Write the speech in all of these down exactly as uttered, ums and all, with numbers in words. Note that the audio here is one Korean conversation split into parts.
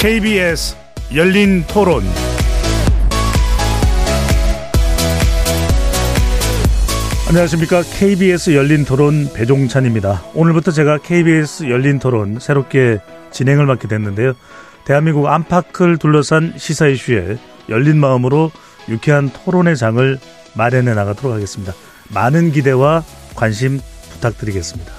케이비에스 열린토론 안녕하십니까. 케이비에스 열린토론 배종찬입니다. 오늘부터 제가 케이비에스 열린토론 새롭게 진행을 맡게 됐는데요. 대한민국 안팎을 둘러싼 시사 이슈에 열린 마음으로 유쾌한 토론의 장을 마련해 나가도록 하겠습니다. 많은 기대와 관심 부탁드리겠습니다.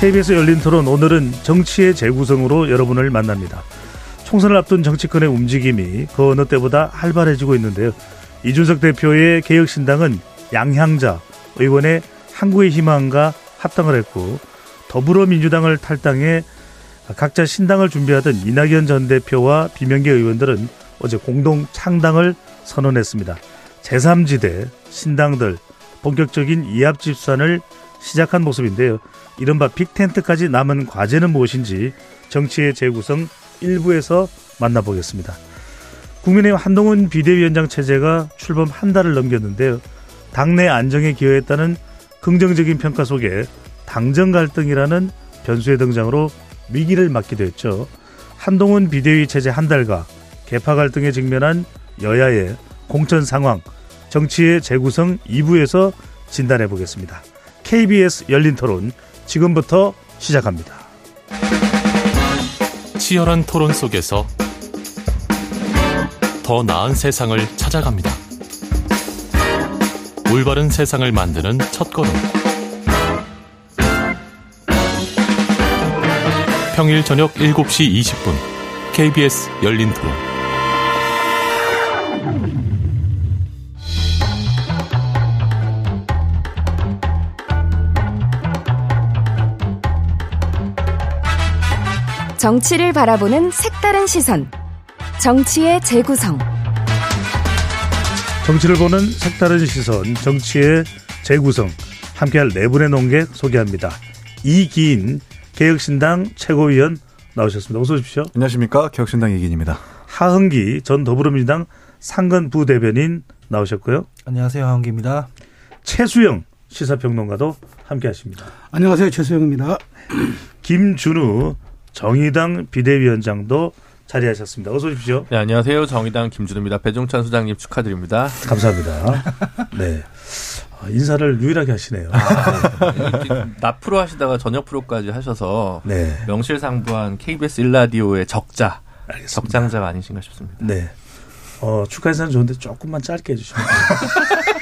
케이비에스 열린토론 오늘은 정치의 재구성으로 여러분을 만납니다. 총선을 앞둔 정치권의 움직임이 그 어느 때보다 활발해지고 있는데요. 이준석 대표의 개혁신당은 양향자 의원의 한국의 희망과 합당을 했고, 더불어민주당을 탈당해 각자 신당을 준비하던 이낙연 전 대표와 비명계 의원들은 어제 공동 창당을 선언했습니다. 제삼지대 신당들 본격적인 이합집산을 시작한 모습인데요. 이른바 빅텐트까지 남은 과제는 무엇인지 정치의 재구성 일부에서 만나보겠습니다. 국민의힘 한동훈 비대위원장 체제가 출범 한 달을 넘겼는데요. 당내 안정에 기여했다는 긍정적인 평가 속에 당정 갈등이라는 변수의 등장으로 위기를 맞기도 했죠. 한동훈 비대위 체제 한 달과 개파 갈등에 직면한 여야의 공천 상황, 정치의 재구성 이 부에서 진단해 보겠습니다. 케이비에스 열린토론 지금부터 시작합니다. 치열한 토론 속에서 더 나은 세상을 찾아갑니다. 올바른 세상을 만드는 첫걸음. 평일 저녁 일곱 시 이십 분 케이비에스 열린토론. 정치를 바라보는 색다른 시선, 정치의 재구성. 정치를 보는 색다른 시선, 정치의 재구성. 함께할 네 분의 논객 소개합니다. 이기인 개혁신당 최고위원 나오셨습니다. 어서 오십시오. 안녕하십니까. 개혁신당 이기인입니다. 하헌기 전 더불어민주당 상근 부대변인 나오셨고요. 안녕하세요. 하헌기입니다. 최수형 시사평론가도 함께하십니다. 안녕하세요. 최수형입니다. 김준우 정의당 비대위원장도 자리하셨습니다. 어서 오십시오. 네, 안녕하세요. 정의당 김준우입니다. 배종찬 소장님 축하드립니다. 감사합니다. 네, 인사를 유일하게 하시네요. 네. 낮 프로 하시다가 저녁 프로까지 하셔서 네. 명실상부한 케이비에스 일 라디오의 적자, 알겠습니다. 적장자가 아니신가 싶습니다. 네, 어, 축하 인사는 좋은데 조금만 짧게 해주시면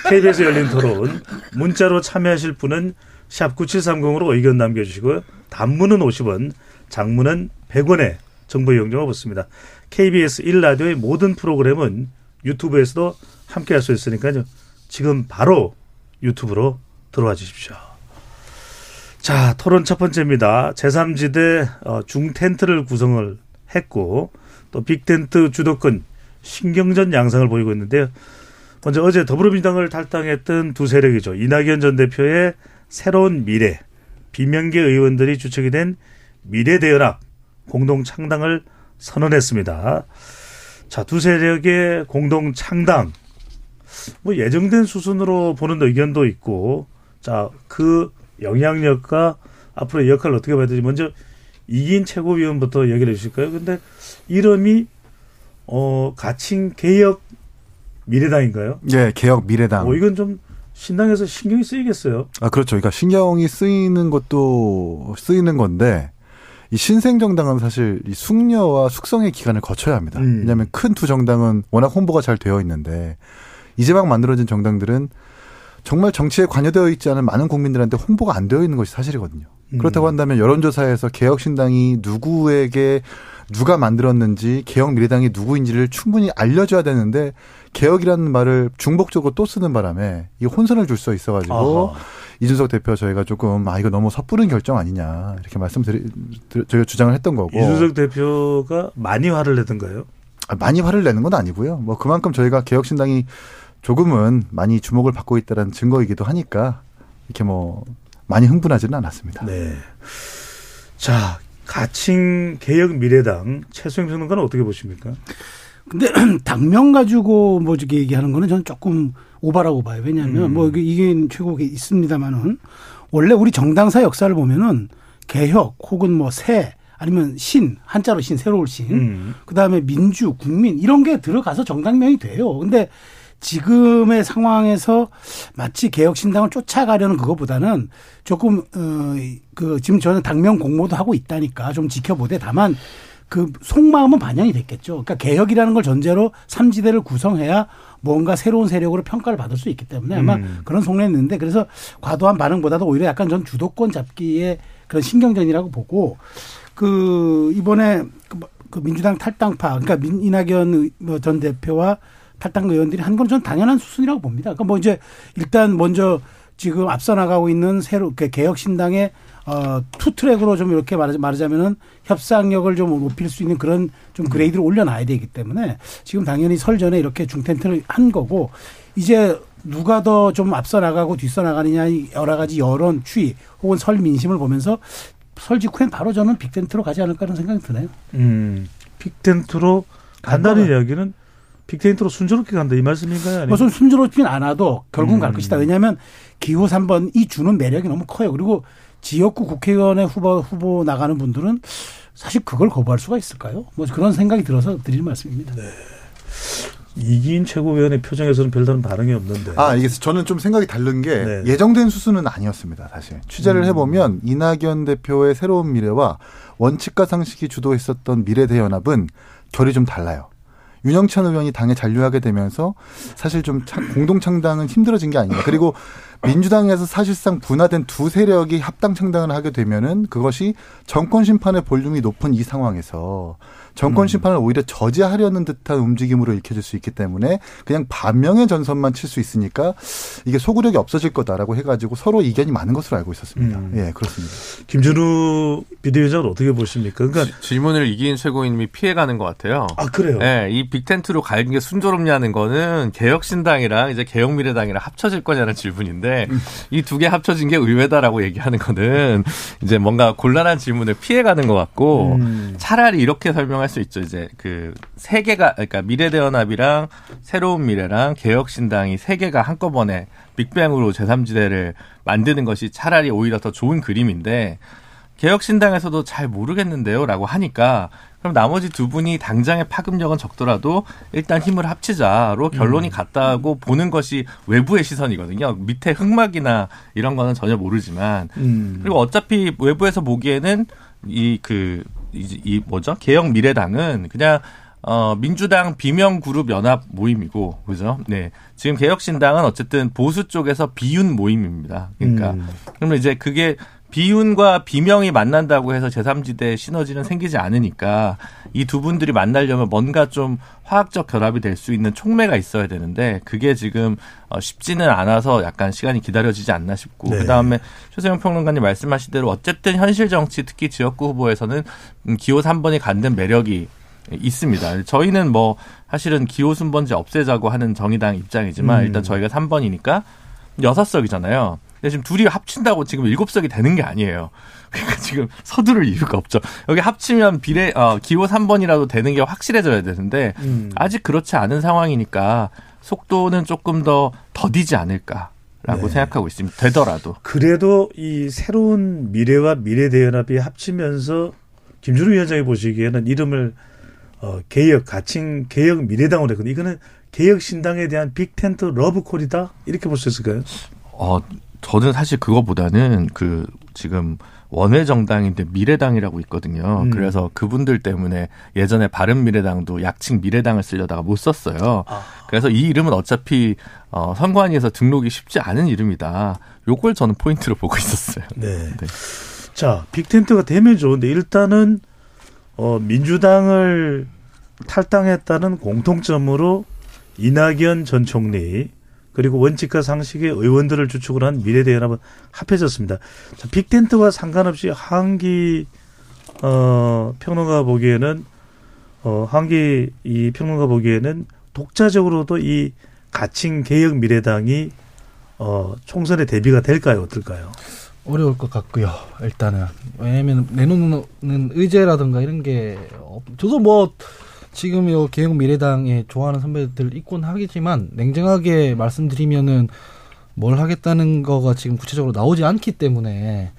케이비에스 열린토론 문자로 참여하실 분은 샵 구칠삼공으로 의견 남겨주시고요. 단문은 오십 원, 장문은 백 원에 정보 이용료가 붙습니다. 케이비에스 일 라디오의 모든 프로그램은 유튜브에서도 함께할 수 있으니까요. 지금 바로 유튜브로 들어와 주십시오. 자, 토론 첫 번째입니다. 제삼지대 중텐트를 구성을 했고 또 빅텐트 주도권 신경전 양상을 보이고 있는데요. 먼저 어제 더불어민주당을 탈당했던 두 세력이죠. 이낙연 전 대표의 새로운 미래, 비명계 의원들이 주축이 된 미래대연합 공동 창당을 선언했습니다. 자, 두 세력의 공동 창당, 뭐 예정된 수순으로 보는 의견도 있고, 자, 그 영향력과 앞으로의 역할을 어떻게 봐야 되지? 먼저 이기인 최고위원부터 얘기를 해주실까요? 근데 이름이 어 가칭 개혁 미래당인가요? 네, 개혁 미래당. 어, 이건 좀 신당에서 신경이 쓰이겠어요? 아, 그렇죠. 그러니까 신경이 쓰이는 것도 쓰이는 건데. 이 신생 정당은 사실 이 숙려와 숙성의 기간을 거쳐야 합니다. 음. 왜냐하면 큰 두 정당은 워낙 홍보가 잘 되어 있는데 이제 막 만들어진 정당들은 정말 정치에 관여되어 있지 않은 많은 국민들한테 홍보가 안 되어 있는 것이 사실이거든요. 음. 그렇다고 한다면 여론조사에서 개혁신당이 누구에게 누가 만들었는지 개혁미래당이 누구인지를 충분히 알려줘야 되는데 개혁이라는 말을 중복적으로 또 쓰는 바람에 이 혼선을 줄 수 있어가지고 아하. 이준석 대표 저희가 조금 아 이거 너무 섣부른 결정 아니냐 이렇게 말씀드리 저희가 주장을 했던 거고. 이준석 대표가 많이 화를 내던가요? 많이 화를 내는 건 아니고요. 뭐 그만큼 저희가 개혁신당이 조금은 많이 주목을 받고 있다는 증거이기도 하니까 이렇게 뭐 많이 흥분하지는 않았습니다. 네. 자, 가칭 개혁 미래당 최수형 평론가는 어떻게 보십니까? 근데 당명 가지고 뭐 이렇게 얘기하는 거는 저는 조금 오바라고 봐요. 왜냐하면 음. 뭐 이게 최고가 있습니다만은 원래 우리 정당사 역사를 보면은 개혁 혹은 뭐 새 아니면 신, 한자로 신, 새로울 신, 음. 그다음에 민주, 국민 이런 게 들어가서 정당명이 돼요. 근데 지금의 상황에서 마치 개혁신당을 쫓아가려는 그것보다는 조금 어, 그 지금 저는 당명 공모도 하고 있다니까 좀 지켜보되 다만 그 속마음은 반영이 됐겠죠. 그러니까 개혁이라는 걸 전제로 삼지대를 구성해야 뭔가 새로운 세력으로 평가를 받을 수 있기 때문에 아마 음. 그런 속내는 있는데 그래서 과도한 반응보다도 오히려 약간 전 주도권 잡기의 그런 신경전이라고 보고 그 이번에 그 민주당 탈당파 그러니까 민, 이낙연 전 대표와 탈당 의원들이 한 건 전 당연한 수순이라고 봅니다. 그러니까 뭐 이제 일단 먼저 지금 앞서 나가고 있는 새로 개혁신당의 어, 투트랙으로 좀 이렇게 말하자, 말하자면은 협상력을 좀 높일 수 있는 그런 좀 그레이드를 올려놔야 되기 때문에 지금 당연히 설 전에 이렇게 중텐트를 한 거고 이제 누가 더 좀 앞서 나가고 뒤서 나가느냐 여러 가지 여론 추이 혹은 설 민심을 보면서 설 직후엔 바로 저는 빅텐트로 가지 않을까 하는 생각이 드네요. 음, 빅텐트로 간다는 이야기는 빅텐트로 순조롭게 간다 이 말씀인가요? 아니면? 무슨 순조롭진 않아도 결국은 음. 갈 것이다. 왜냐하면 기호 삼 번 이 주는 매력이 너무 커요. 그리고 지역구 국회의원의 후보 후보 나가는 분들은 사실 그걸 거부할 수가 있을까요? 뭐 그런 생각이 들어서 드리는 말씀입니다. 네. 이기인 최고위원의 표정에서는 별다른 반응이 없는데. 아, 이게 저는 좀 생각이 다른 게 네. 예정된 수순은 아니었습니다. 사실 취재를 음. 해보면 이낙연 대표의 새로운 미래와 원칙과 상식이 주도했었던 미래대연합은 결이 좀 달라요. 윤영찬 의원이 당에 잔류하게 되면서 사실 좀 공동창당은 힘들어진 게 아닌가. 그리고 민주당에서 사실상 분화된 두 세력이 합당창당을 하게 되면은 그것이 정권 심판의 볼륨이 높은 이 상황에서 정권 심판을 오히려 저지하려는 듯한 움직임으로 읽혀질 수 있기 때문에 그냥 반명의 전선만 칠 수 있으니까 이게 소구력이 없어질 거다라고 해가지고 서로 이견이 많은 것으로 알고 있었습니다. 음. 예, 그렇습니다. 김준우 비대위원장은 어떻게 보십니까? 그러니까 지, 질문을 이기인 최고위원님이 피해가는 것 같아요. 아, 그래요? 네, 이 빅텐트로 가는 게 순조롭냐는 거는 개혁신당이랑 이제 개혁미래당이랑 합쳐질 거냐는 질문인데 이 두 개 합쳐진 게 의외다라고 얘기하는 거는 이제 뭔가 곤란한 질문을 피해가는 것 같고 음. 차라리 이렇게 설명할 수 있죠. 이제 그 세 개가 그러니까 미래대연합이랑 새로운 미래랑 개혁신당이 세 개가 한꺼번에 빅뱅으로 제삼지대를 만드는 것이 차라리 오히려 더 좋은 그림인데 개혁신당에서도 잘 모르겠는데요라고 하니까 그럼 나머지 두 분이 당장의 파급력은 적더라도 일단 힘을 합치자로 결론이 갔다고 보는 것이 외부의 시선이거든요. 밑에 흑막이나 이런 거는 전혀 모르지만 음. 그리고 어차피 외부에서 보기에는 이 그 이, 이 뭐죠? 개혁 미래당은 그냥 어, 민주당 비명 그룹 연합 모임이고, 그죠? 네, 지금 개혁신당은 어쨌든 보수 쪽에서 비윤 모임입니다. 그러니까 음. 그러면 이제 그게 비윤과 비명이 만난다고 해서 제삼지대의 시너지는 생기지 않으니까 이 두 분들이 만나려면 뭔가 좀 화학적 결합이 될 수 있는 촉매가 있어야 되는데 그게 지금 쉽지는 않아서 약간 시간이 기다려지지 않나 싶고 네. 그다음에 최수형 평론가님 말씀하신 대로 어쨌든 현실 정치 특히 지역구 후보에서는 기호 삼 번이 갖는 매력이 있습니다. 저희는 뭐 사실은 기호 순번제 없애자고 하는 정의당 입장이지만 음. 일단 저희가 삼 번이니까 여섯 석이잖아요. 근데 지금 둘이 합친다고 지금 일곱 석이 되는 게 아니에요. 그러니까 지금 서두를 이유가 없죠. 여기 합치면 비례 어, 기호 삼 번이라도 되는 게 확실해져야 되는데 음. 아직 그렇지 않은 상황이니까 속도는 조금 더 더디지 않을까라고 네. 생각하고 있습니다. 되더라도. 그래도 이 새로운 미래와 미래대연합이 합치면서 김준우 위원장이 보시기에는 이름을 어, 개혁, 가칭 개혁 미래당으로 했거든요. 이거는 개혁신당에 대한 빅텐트 러브콜이다? 이렇게 볼 수 있을까요? 어, 저는 사실 그거보다는 그 지금 원외 정당인데 미래당이라고 있거든요. 음. 그래서 그분들 때문에 예전에 바른미래당도 약칭 미래당을 쓰려다가 못 썼어요. 아. 그래서 이 이름은 어차피 어, 선관위에서 등록이 쉽지 않은 이름이다. 요걸 저는 포인트로 보고 있었어요. 네. 네. 자, 빅텐트가 되면 좋은데 일단은 어, 민주당을 탈당했다는 공통점으로 이낙연 전 총리 그리고 원칙과 상식의 의원들을 주축으로 한 미래대연합은 합해졌습니다. 자, 빅텐트와 상관없이 하헌기 어, 평론가 보기에는 어, 하헌기 이 평론가 보기에는 독자적으로도 이 가칭 개혁 미래당이 어, 총선에 대비가 될까요, 어떨까요? 어려울 것 같고요. 일단은 왜냐하면 내놓는 의제라든가 이런 게 저도 뭐. 지금 요 개혁 미래당에 좋아하는 선배들 있곤 하겠지만 냉정하게 말씀드리면은 뭘 하겠다는 거가 지금 구체적으로 나오지 않기 때문에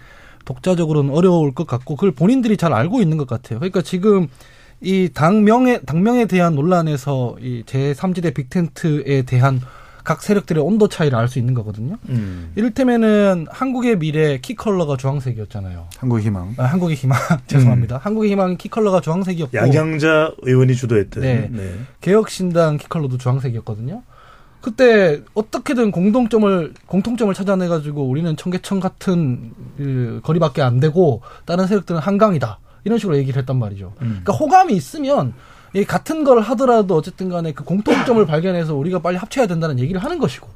독자적으로는 어려울 것 같고 그걸 본인들이 잘 알고 있는 것 같아요. 그러니까 지금 이 당명에 당명에 대한 논란에서 이 제삼지대 빅텐트에 대한 각 세력들의 온도 차이를 알 수 있는 거거든요. 음. 이를테면은 한국의 미래 키 컬러가 주황색이었잖아요. 한국의 희망. 아, 한국의 희망. 죄송합니다. 음. 한국의 희망 키 컬러가 주황색이었고. 양향자 의원이 주도했던. 네. 네. 개혁신당 키 컬러도 주황색이었거든요. 그때 어떻게든 공동점을 공통점을 찾아내가지고 우리는 청계천 같은 그 거리밖에 안 되고 다른 세력들은 한강이다. 이런 식으로 얘기를 했단 말이죠. 음. 그러니까 호감이 있으면 같은 걸 하더라도 어쨌든 간에 그 공통점을 발견해서 우리가 빨리 합쳐야 된다는 얘기를 하는 것이고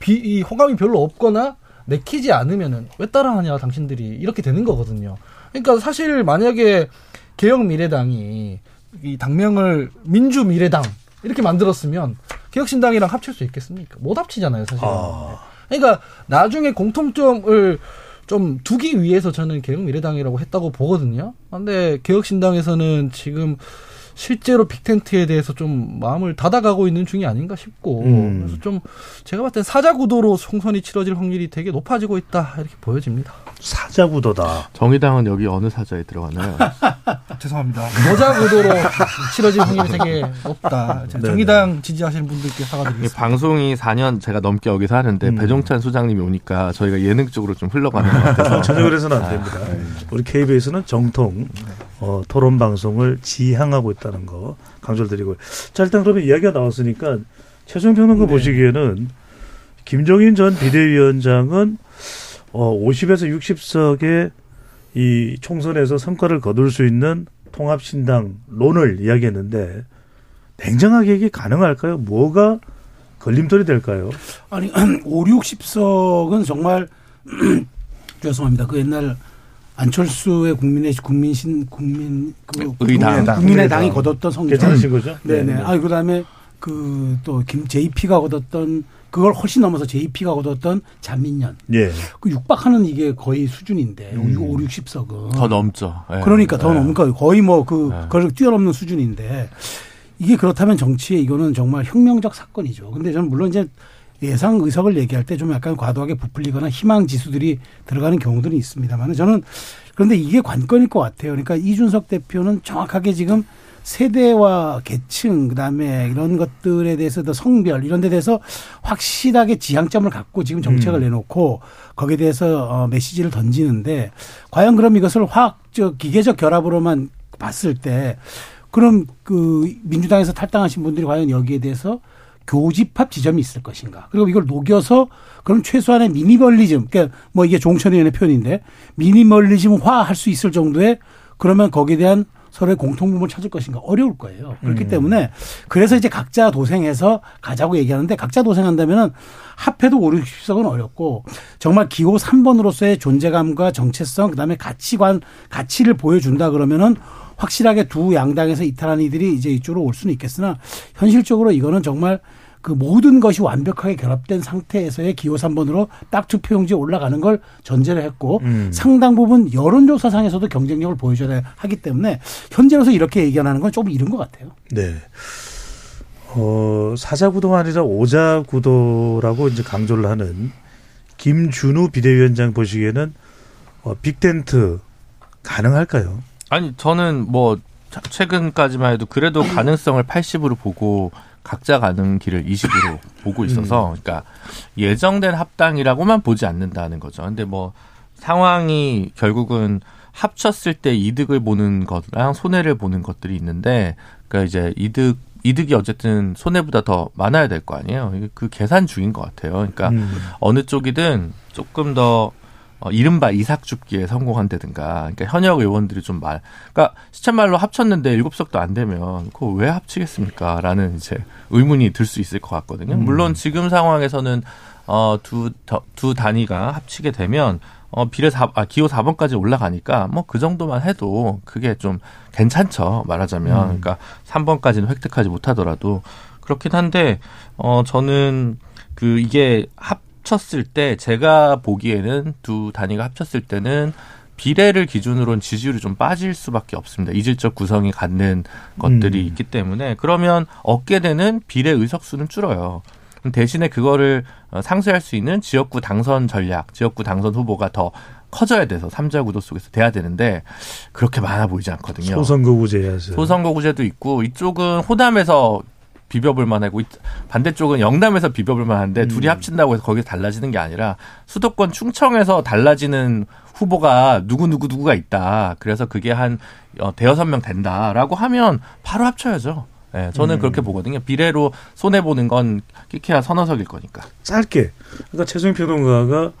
비, 이 호감이 별로 없거나 내키지 않으면은 왜 따라하냐 당신들이 이렇게 되는 거거든요. 그러니까 사실 만약에 개혁미래당이 이 당명을 민주미래당 이렇게 만들었으면 개혁신당이랑 합칠 수 있겠습니까? 못 합치잖아요, 사실은. 아. 그러니까 나중에 공통점을 좀 두기 위해서 저는 개혁미래당이라고 했다고 보거든요. 그런데 개혁신당에서는 지금 실제로 빅텐트에 대해서 좀 마음을 닫아가고 있는 중이 아닌가 싶고 음. 그래서 좀 제가 봤을 땐 사자구도로 총선이 치러질 확률이 되게 높아지고 있다 이렇게 보여집니다. 사자구도다. 정의당은 여기 어느 사자에 들어가나요? 죄송합니다. 여자구도로 치러질 확률이 되게 높다. 정의당 지지하시는 분들께 사과드리겠습니다. 방송이 사 년 제가 넘게 여기서 하는데 음. 배종찬 소장님이 오니까 저희가 예능 쪽으로 좀 흘러가는 것 같아서. 전혀 그래서는 안 됩니다. 아, 네. 우리 케이비에스는 정통 어, 토론 방송을 지향하고 있다는 거 강조를 드리고요. 자, 일단 그러면 이야기가 나왔으니까 최수형 평론가 네. 보시기에는 김종인 전 비대위원장은 어, 오십에서 육십 석의 이 총선에서 성과를 거둘 수 있는 통합신당론을 이야기했는데 냉정하게 이게 가능할까요? 뭐가 걸림돌이 될까요? 아니, 한 오십, 육십 석은 정말 죄송합니다. 그 옛날 안철수의 국민의 국민신 국민 그 의당 국민의당이 거뒀던 성적 괜찮으신 거죠? 네네. 네. 아 그다음에 그 또 김 제이피가 거뒀던 그걸 훨씬 넘어서 제이피가 거뒀던 자민련. 예. 그 육박하는 이게 거의 수준인데 음. 오십, 육십 석은 더 넘죠. 예. 그러니까 더 예. 넘으니까 거의 뭐 그 그걸 예. 뛰어넘는 수준인데 이게 그렇다면 정치에 이거는 정말 혁명적 사건이죠. 근데 저는 물론 이제 예상 의석을 얘기할 때 좀 약간 과도하게 부풀리거나 희망 지수들이 들어가는 경우들이 있습니다만 저는 그런데 이게 관건일 것 같아요. 그러니까 이준석 대표는 정확하게 지금 세대와 계층 그다음에 이런 것들에 대해서 더 성별 이런 데 대해서 확실하게 지향점을 갖고 지금 정책을 음. 내놓고 거기에 대해서 메시지를 던지는데 과연 그럼 이것을 화학적 기계적 결합으로만 봤을 때 그럼 그 민주당에서 탈당하신 분들이 과연 여기에 대해서 교집합 지점이 있을 것인가. 그리고 이걸 녹여서 그럼 최소한의 미니멀리즘, 그러니까 뭐 이게 종천 의원의 표현인데 미니멀리즘화 할 수 있을 정도의 그러면 거기에 대한 서로의 공통분을 찾을 것인가 어려울 거예요. 그렇기 음. 때문에 그래서 이제 각자 도생해서 가자고 얘기하는데 각자 도생한다면은 합해도 오십, 육십 석은 어렵고 정말 기호 삼 번으로서의 존재감과 정체성 그다음에 가치관, 가치를 보여준다 그러면은 확실하게 두 양당에서 이탈한 이들이 이제 이쪽으로 올 수는 있겠으나 현실적으로 이거는 정말 그 모든 것이 완벽하게 결합된 상태에서의 기호 삼 번으로 딱 투표용지에 올라가는 걸 전제를 했고 음. 상당 부분 여론조사상에서도 경쟁력을 보여줘야 하기 때문에 현재로서 이렇게 얘기하는 건 조금 이른 것 같아요. 네. 어, 사자구도가 아니라 오자구도라고 이제 강조를 하는 김준우 비대위원장 보시기에는 어, 빅텐트 가능할까요? 아니 저는 뭐 최근까지만 해도 그래도 가능성을 팔십으로 보고 각자 가는 길을 이십으로 보고 있어서 그러니까 예정된 합당이라고만 보지 않는다는 거죠. 근데 뭐 상황이 결국은 합쳤을 때 이득을 보는 것랑 손해를 보는 것들이 있는데 그러니까 이제 이득 이득이 어쨌든 손해보다 더 많아야 될 거 아니에요. 그 계산 중인 것 같아요. 그러니까 음. 어느 쪽이든 조금 더 어, 이른바 이삭줍기에 성공한다든가, 그러니까 현역 의원들이 좀 말, 그러니까 시쳇말로 합쳤는데 일곱 석도 안 되면 그거 왜 합치겠습니까? 라는 이제 의문이 들 수 있을 것 같거든요. 음. 물론 지금 상황에서는 어, 두, 두 단위가 합치게 되면 어, 비례 사, 아, 기호 사 번까지 올라가니까 뭐 그 정도만 해도 그게 좀 괜찮죠. 말하자면. 음. 그러니까 삼 번까지는 획득하지 못하더라도 그렇긴 한데, 어, 저는 그 이게 합, 합쳤을 때 제가 보기에는 두 단위가 합쳤을 때는 비례를 기준으로는 지지율이 좀 빠질 수밖에 없습니다. 이질적 구성이 갖는 것들이 음. 있기 때문에 그러면 얻게 되는 비례 의석수는 줄어요. 대신에 그거를 상쇄할 수 있는 지역구 당선 전략, 지역구 당선 후보가 더 커져야 돼서 삼자 구도 속에서 돼야 되는데 그렇게 많아 보이지 않거든요. 소선거구제야. 소선거구제도 있고 이쪽은 호남에서 비벼볼 만하고 반대쪽은 영남에서 비벼볼 만한데 음. 둘이 합친다고 해서 거기서 달라지는 게 아니라 수도권 충청에서 달라지는 후보가 누구누구 누구가 있다. 그래서 그게 한 대여섯 명 된다라고 하면 바로 합쳐야죠. 네, 저는 음. 그렇게 보거든요. 비례로 손해보는 건 끼케야 서너석일 거니까. 짧게. 그러니까 최수형 평론가가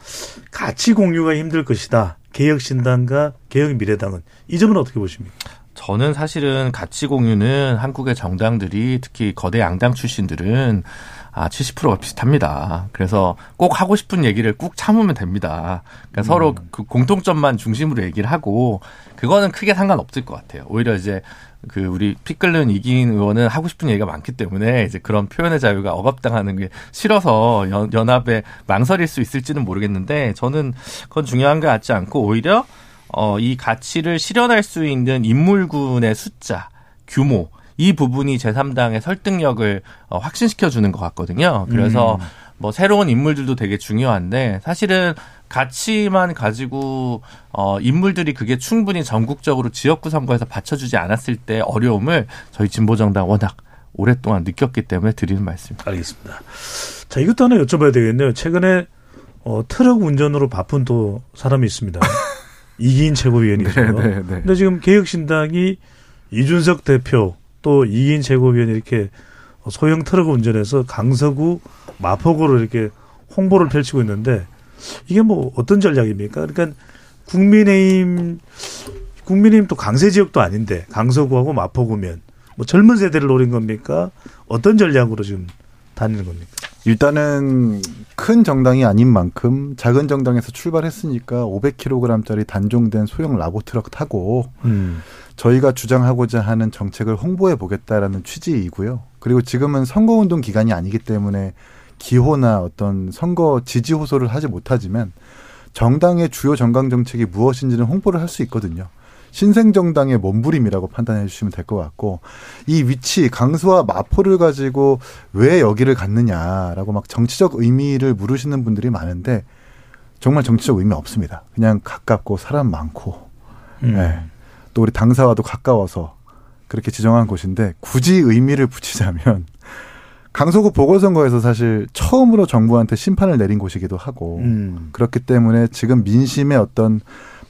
가치 공유가 힘들 것이다. 개혁신당과 개혁미래당은. 이 점은 어떻게 보십니까? 저는 사실은 가치 공유는 한국의 정당들이 특히 거대 양당 출신들은 아, 칠십 퍼센트가 비슷합니다. 그래서 꼭 하고 싶은 얘기를 꾹 참으면 됩니다. 그러니까 음. 서로 그 공통점만 중심으로 얘기를 하고 그거는 크게 상관없을 것 같아요. 오히려 이제 그 우리 피 끓는 이기인 의원은 하고 싶은 얘기가 많기 때문에 이제 그런 표현의 자유가 억압당하는 게 싫어서 연, 연합에 망설일 수 있을지는 모르겠는데 저는 그건 중요한 것 같지 않고 오히려 어, 이 가치를 실현할 수 있는 인물군의 숫자, 규모 이 부분이 제삼 당의 설득력을 어, 확신시켜주는 것 같거든요. 그래서 음. 뭐 새로운 인물들도 되게 중요한데 사실은 가치만 가지고 어, 인물들이 그게 충분히 전국적으로 지역구 선거에서 받쳐주지 않았을 때 어려움을 저희 진보정당 워낙 오랫동안 느꼈기 때문에 드리는 말씀입니다. 알겠습니다. 자, 이것도 하나 여쭤봐야 되겠네요. 최근에 어, 트럭 운전으로 바쁜 또 사람이 있습니다. 이기인 최고위원이죠. 그런데 지금 개혁신당이 이준석 대표 또 이기인 최고위원 이렇게 소형 트럭을 운전해서 강서구 마포구로 이렇게 홍보를 펼치고 있는데 이게 뭐 어떤 전략입니까? 그러니까 국민의힘 국민의힘 또 강세 지역도 아닌데 강서구하고 마포구면 뭐 젊은 세대를 노린 겁니까? 어떤 전략으로 지금 다니는 겁니까? 일단은 큰 정당이 아닌 만큼 작은 정당에서 출발했으니까 오백 킬로그램짜리 단종된 소형 라보트럭 타고 음. 저희가 주장하고자 하는 정책을 홍보해 보겠다라는 취지이고요. 그리고 지금은 선거운동 기간이 아니기 때문에 기호나 어떤 선거 지지 호소를 하지 못하지만 정당의 주요 정강 정책이 무엇인지는 홍보를 할 수 있거든요. 신생정당의 몸부림이라고 판단해 주시면 될 것 같고 이 위치 강서와 마포를 가지고 왜 여기를 갔느냐라고 막 정치적 의미를 물으시는 분들이 많은데 정말 정치적 의미 없습니다. 그냥 가깝고 사람 많고 음. 네. 또 우리 당사와도 가까워서 그렇게 지정한 곳인데 굳이 의미를 붙이자면 강서구 보궐선거에서 사실 처음으로 정부한테 심판을 내린 곳이기도 하고 음. 그렇기 때문에 지금 민심의 어떤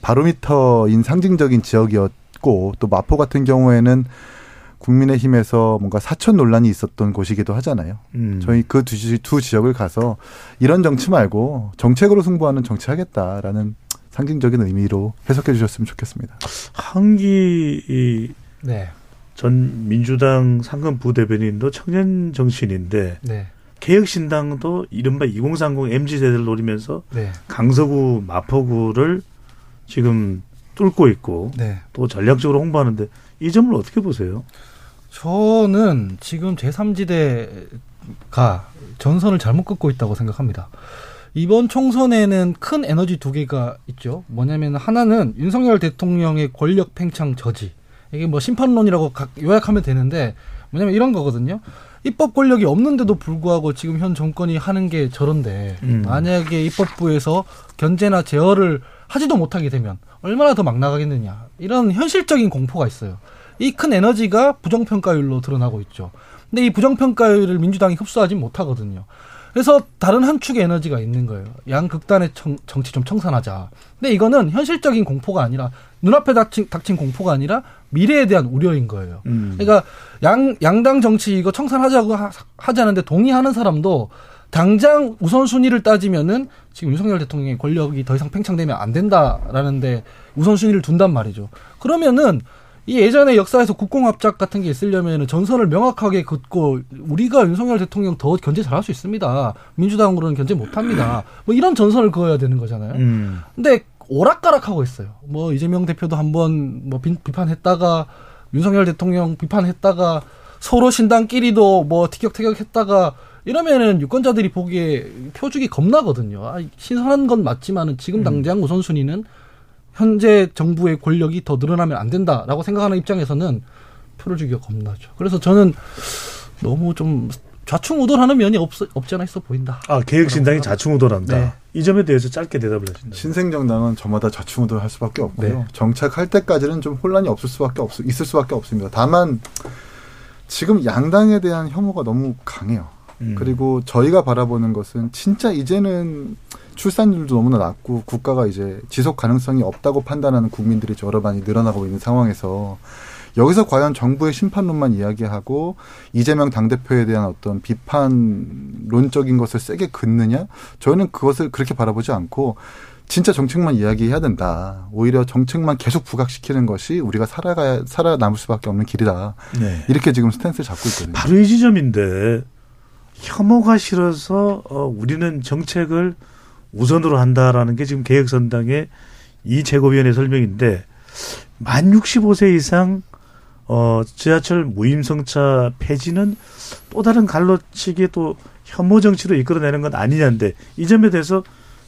바로미터인 상징적인 지역이었고 또 마포 같은 경우에는 국민의힘에서 뭔가 사천 논란이 있었던 곳이기도 하잖아요. 음. 저희 그 두 지역을 가서 이런 정치 말고 정책으로 승부하는 정치하겠다라는 상징적인 의미로 해석해 주셨으면 좋겠습니다. 하헌기 네. 전 민주당 상근 부대변인도 청년 정치인인데 네. 개혁신당도 이른바 이공삼공 엠지 세대를 노리면서 네. 강서구 마포구를 지금 뚫고 있고 네. 또 전략적으로 홍보하는데 이 점을 어떻게 보세요? 저는 지금 제삼 지대가 전선을 잘못 긋고 있다고 생각합니다. 이번 총선에는 큰 에너지 두 개가 있죠. 뭐냐면 하나는 윤석열 대통령의 권력 팽창 저지. 이게 뭐 심판론이라고 각 요약하면 되는데 뭐냐면 이런 거거든요. 입법 권력이 없는데도 불구하고 지금 현 정권이 하는 게 저런데 음. 만약에 입법부에서 견제나 제어를 하지도 못하게 되면 얼마나 더 막 나가겠느냐. 이런 현실적인 공포가 있어요. 이 큰 에너지가 부정평가율로 드러나고 있죠. 근데 이 부정평가율을 민주당이 흡수하지 못하거든요. 그래서 다른 한 축의 에너지가 있는 거예요. 양 극단의 청, 정치 좀 청산하자. 근데 이거는 현실적인 공포가 아니라 눈앞에 닥친, 닥친 공포가 아니라 미래에 대한 우려인 거예요. 음. 그러니까 양, 양당 정치 이거 청산하자고 하, 하자는데 동의하는 사람도 당장 우선순위를 따지면은 지금 윤석열 대통령의 권력이 더 이상 팽창되면 안 된다라는데 우선순위를 둔단 말이죠. 그러면은 이 예전에 역사에서 국공합작 같은 게 있으려면은 전선을 명확하게 긋고 우리가 윤석열 대통령 더 견제 잘할 수 있습니다. 민주당으로는 견제 못합니다. 뭐 이런 전선을 그어야 되는 거잖아요. 음. 근데 오락가락하고 있어요. 뭐 이재명 대표도 한번 뭐 비, 비판했다가 윤석열 대통령 비판했다가 서로 신당끼리도 뭐 티격태격했다가 이러면은 유권자들이 보기에 표죽이 겁나거든요. 아, 신선한 건 맞지만은 지금 당장 우선순위는 현재 정부의 권력이 더 늘어나면 안 된다라고 생각하는 입장에서는 표를 주기가 겁나죠. 그래서 저는 너무 좀 좌충우돌하는 면이 없, 없지 않아 있어 보인다. 아, 개혁신당이 좌충우돌한다. 네. 이 점에 대해서 짧게 대답을 하신다. 신생정당은 저마다 좌충우돌할 수밖에 없고요. 네. 정착할 때까지는 좀 혼란이 없을 수밖에 없, 있을 수밖에 없습니다. 다만 지금 양당에 대한 혐오가 너무 강해요. 음. 그리고 저희가 바라보는 것은 진짜 이제는 출산율도 너무나 낮고 국가가 이제 지속 가능성이 없다고 판단하는 국민들이 여러 많이 늘어나고 있는 상황에서 여기서 과연 정부의 심판론만 이야기하고 이재명 당대표에 대한 어떤 비판론적인 것을 세게 긋느냐? 저희는 그것을 그렇게 바라보지 않고 진짜 정책만 이야기해야 된다. 오히려 정책만 계속 부각시키는 것이 우리가 살아가야, 살아남을 수밖에 없는 길이다. 네. 이렇게 지금 스탠스를 잡고 있거든요. 바로 이 지점인데 혐오가 싫어서 우리는 정책을 우선으로 한다라는 게 지금 개혁선당의 이 최고위원의 설명인데 만 육십오 세 이상 어, 지하철 무임승차 폐지는 또 다른 갈로치기에 또 혐오 정치로 이끌어내는 건 아니냐인데 이 점에 대해서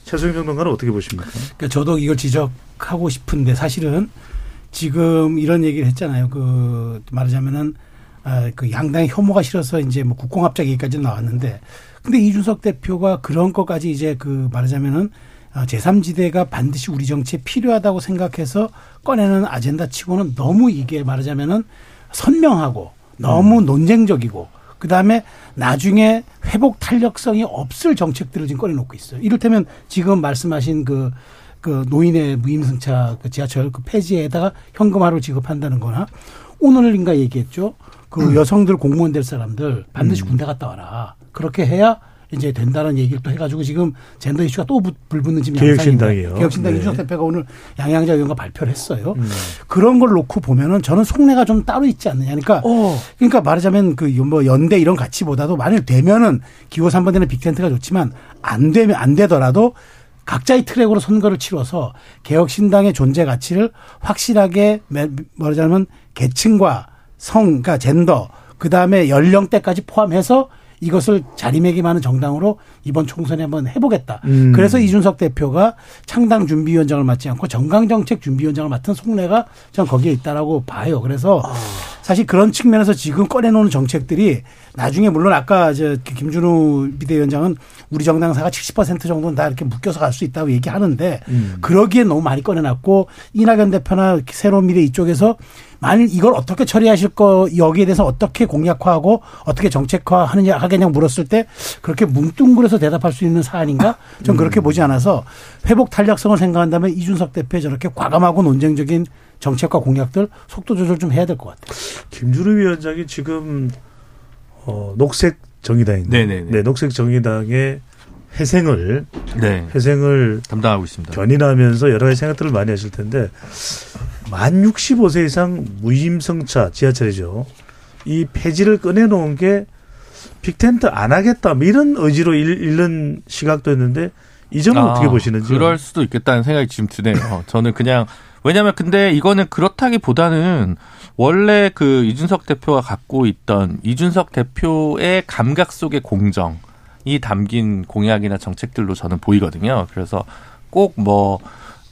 최수형 평론가는 어떻게 보십니까? 그러니까 저도 이걸 지적하고 싶은데 사실은 지금 이런 얘기를 했잖아요. 그 말하자면은 아, 그 양당의 혐오가 싫어서 이제 뭐 국공합작 얘기까지 나왔는데 근데 이준석 대표가 그런 것까지 이제 그 말하자면은 제삼 지대가 반드시 우리 정치에 필요하다고 생각해서 꺼내는 아젠다 치고는 너무 이게 말하자면은 선명하고 너무 음. 논쟁적이고 그다음에 나중에 회복 탄력성이 없을 정책들을 지금 꺼내놓고 있어요. 이를테면 지금 말씀하신 그, 그 노인의 무임승차 그 지하철 그 폐지에다가 현금화로 지급한다는 거나 오늘인가 얘기했죠. 그 음. 여성들 공무원 될 사람들 반드시 음. 군대 갔다 와라. 그렇게 해야 이제 된다는 얘기를 또 해가지고 지금 젠더 이슈가 또 불붙는 지금 양상인데 개혁신당 네. 이준석 대표가 오늘 양향자 의원과 발표를 했어요. 음. 그런 걸 놓고 보면은 저는 속내가 좀 따로 있지 않느냐. 그러니까 오. 그러니까 말하자면 그 뭐 연대 이런 가치보다도 만일 되면은 기호 삼 번 되는 빅텐트가 좋지만 안 되면 안 되더라도 각자의 트랙으로 선거를 치러서 개혁신당의 존재 가치를 확실하게 말하자면 계층과 성, 그러니까 젠더, 그 다음에 연령대까지 포함해서. 이것을 자리매김하는 정당으로 이번 총선에 한번 해보겠다. 음. 그래서 이준석 대표가 창당 준비위원장을 맡지 않고 정강정책 준비위원장을 맡은 속내가 전 거기에 있다라고 봐요. 그래서 아. 사실 그런 측면에서 지금 꺼내놓은 정책들이 나중에 물론 아까 저 김준우 비대위원장은 우리 정당사가 칠십 퍼센트 정도는 다 이렇게 묶여서 갈 수 있다고 얘기하는데 음. 그러기에 너무 많이 꺼내놨고 이낙연 대표나 새로운 미래 이쪽에서 만일 이걸 어떻게 처리하실 거 여기에 대해서 어떻게 공약화하고 어떻게 정책화하느냐 하겠냐 물었을 때 그렇게 뭉뚱그려서 대답할 수 있는 사안인가? 전 그렇게 보지 않아서 회복 탄력성을 생각한다면 이준석 대표의 저렇게 과감하고 논쟁적인 정책과 공약들 속도 조절 좀 해야 될 것 같아요. 김준우 위원장이 지금 어, 녹색 정의당인데 네, 녹색 정의당의 회생을 네. 회생을 담당하고 있습니다. 견인하면서 여러 가지 생각들을 많이 하실 텐데 만 육십오 세 이상 무임승차 지하철이죠. 이 폐지를 꺼내놓은 게 빅텐트 안 하겠다 이런 의지로 읽는 시각도 있는데 이 점은 아, 어떻게 보시는지요? 그럴 수도 있겠다는 생각이 지금 드네요. 저는 그냥 왜냐하면 근데 이거는 그렇다기보다는 원래 그 이준석 대표가 갖고 있던 이준석 대표의 감각 속의 공정 이 담긴 공약이나 정책들로 저는 보이거든요. 그래서 꼭 뭐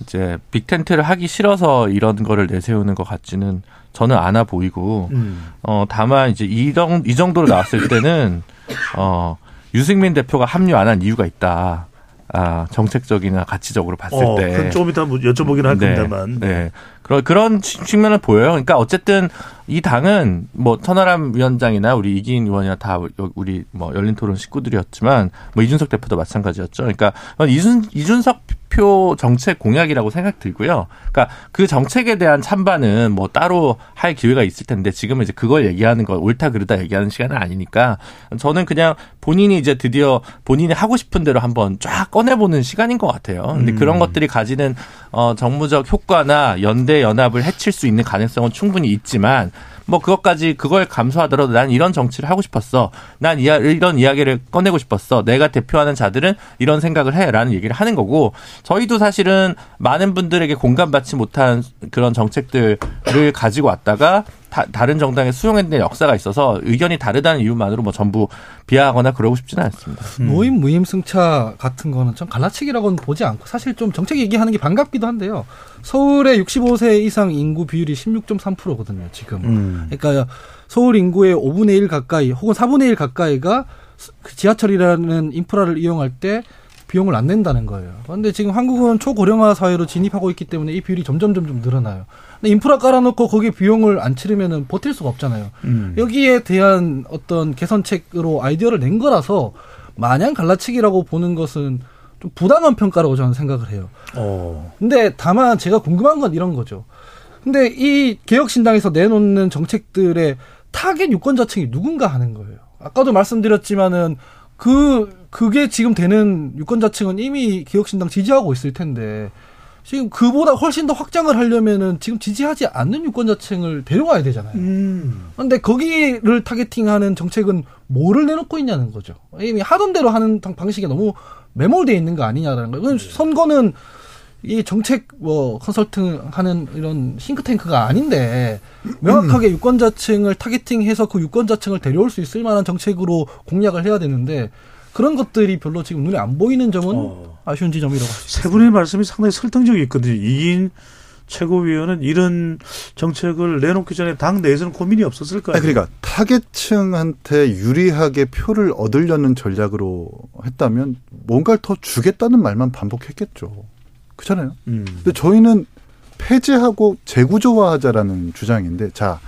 이제 빅텐트를 하기 싫어서 이런 거를 내세우는 것 같지는 저는 않아 보이고, 음. 어, 다만 이제 이런, 이 정도로 나왔을 때는, 어, 유승민 대표가 합류 안 한 이유가 있다. 아, 정책적이나 가치적으로 봤을 어, 때. 그건 좀 이따 여쭤보긴 할 네, 겁니다만. 네. 네. 그런, 그런 측면을 보여요. 그러니까 어쨌든 이 당은 뭐 천하람 위원장이나 우리 이기인 의원이나 다 우리 뭐 열린 토론 식구들이었지만 뭐 이준석 대표도 마찬가지였죠. 그러니까 이준, 이준석 표 정책 공약이라고 생각 들고요. 그러니까 그 정책에 대한 찬반은 뭐 따로 할 기회가 있을 텐데 지금은 이제 그걸 얘기하는 거 옳다 그르다 얘기하는 시간은 아니니까 저는 그냥 본인이 이제 드디어 본인이 하고 싶은 대로 한번 쫙 꺼내보는 시간인 것 같아요. 근데 음. 그런 것들이 가지는 어, 정무적 효과나 연대 연합을 해칠 수 있는 가능성은 충분히 있지만 뭐 그것까지 그걸 감수하더라도 난 이런 정치를 하고 싶었어. 난 이야, 이런 이야기를 꺼내고 싶었어. 내가 대표하는 자들은 이런 생각을 해라는 얘기를 하는 거고 저희도 사실은 많은 분들에게 공감받지 못한 그런 정책들을 가지고 왔다가 다, 다른 정당에 수용했던 역사가 있어서 의견이 다르다는 이유만으로 뭐 전부 비하하거나 그러고 싶지는 않습니다. 음. 모임, 무임, 승차 같은 거는 참 갈라치기라고는 보지 않고 사실 좀 정책 얘기하는 게 반갑기도 한데요. 서울의 육십오 세 이상 인구 비율이 십육 점 삼 퍼센트거든요, 지금. 음. 그러니까 서울 인구의 오분의 일 가까이 혹은 사분의 일 가까이가 지하철이라는 인프라를 이용할 때 비용을 안 낸다는 거예요. 그런데 지금 한국은 초고령화 사회로 진입하고 있기 때문에 이 비율이 점점 점점 늘어나요. 근데 인프라 깔아놓고 거기에 비용을 안 치르면은 버틸 수가 없잖아요. 음. 여기에 대한 어떤 개선책으로 아이디어를 낸 거라서 마냥 갈라치기라고 보는 것은 좀 부당한 평가라고 저는 생각을 해요. 오. 근데 다만 제가 궁금한 건 이런 거죠. 근데 이 개혁신당에서 내놓는 정책들의 타겟 유권자층이 누군가 하는 거예요. 아까도 말씀드렸지만은 그 그게 지금 되는 유권자층은 이미 개혁신당 지지하고 있을 텐데 지금 그보다 훨씬 더 확장을 하려면은 지금 지지하지 않는 유권자층을 데려와야 되잖아요. 음. 그런데 거기를 타겟팅하는 정책은 뭐를 내놓고 있냐는 거죠. 이미 하던 대로 하는 방식에 너무 매몰되어 있는 거 아니냐라는 거예요. 네. 선거는 이 정책 뭐 컨설팅하는 이런 싱크탱크가 아닌데 명확하게 유권자층을 타겟팅해서 그 유권자층을 데려올 수 있을 만한 정책으로 공략을 해야 되는데 그런 것들이 별로 지금 눈에 안 보이는 점은 어. 아쉬운 지점이라고 할 수 있습니다. 세 분의 말씀이 상당히 설득력이 있거든요. 이기인 최고위원은 이런 정책을 내놓기 전에 당 내에서는 고민이 없었을 거예요. 그러니까 타겟층한테 유리하게 표를 얻으려는 전략으로 했다면 뭔가를 더 주겠다는 말만 반복했겠죠. 그렇잖아요. 음. 근데 저희는 폐지하고 재구조화하자라는 주장인데, 자,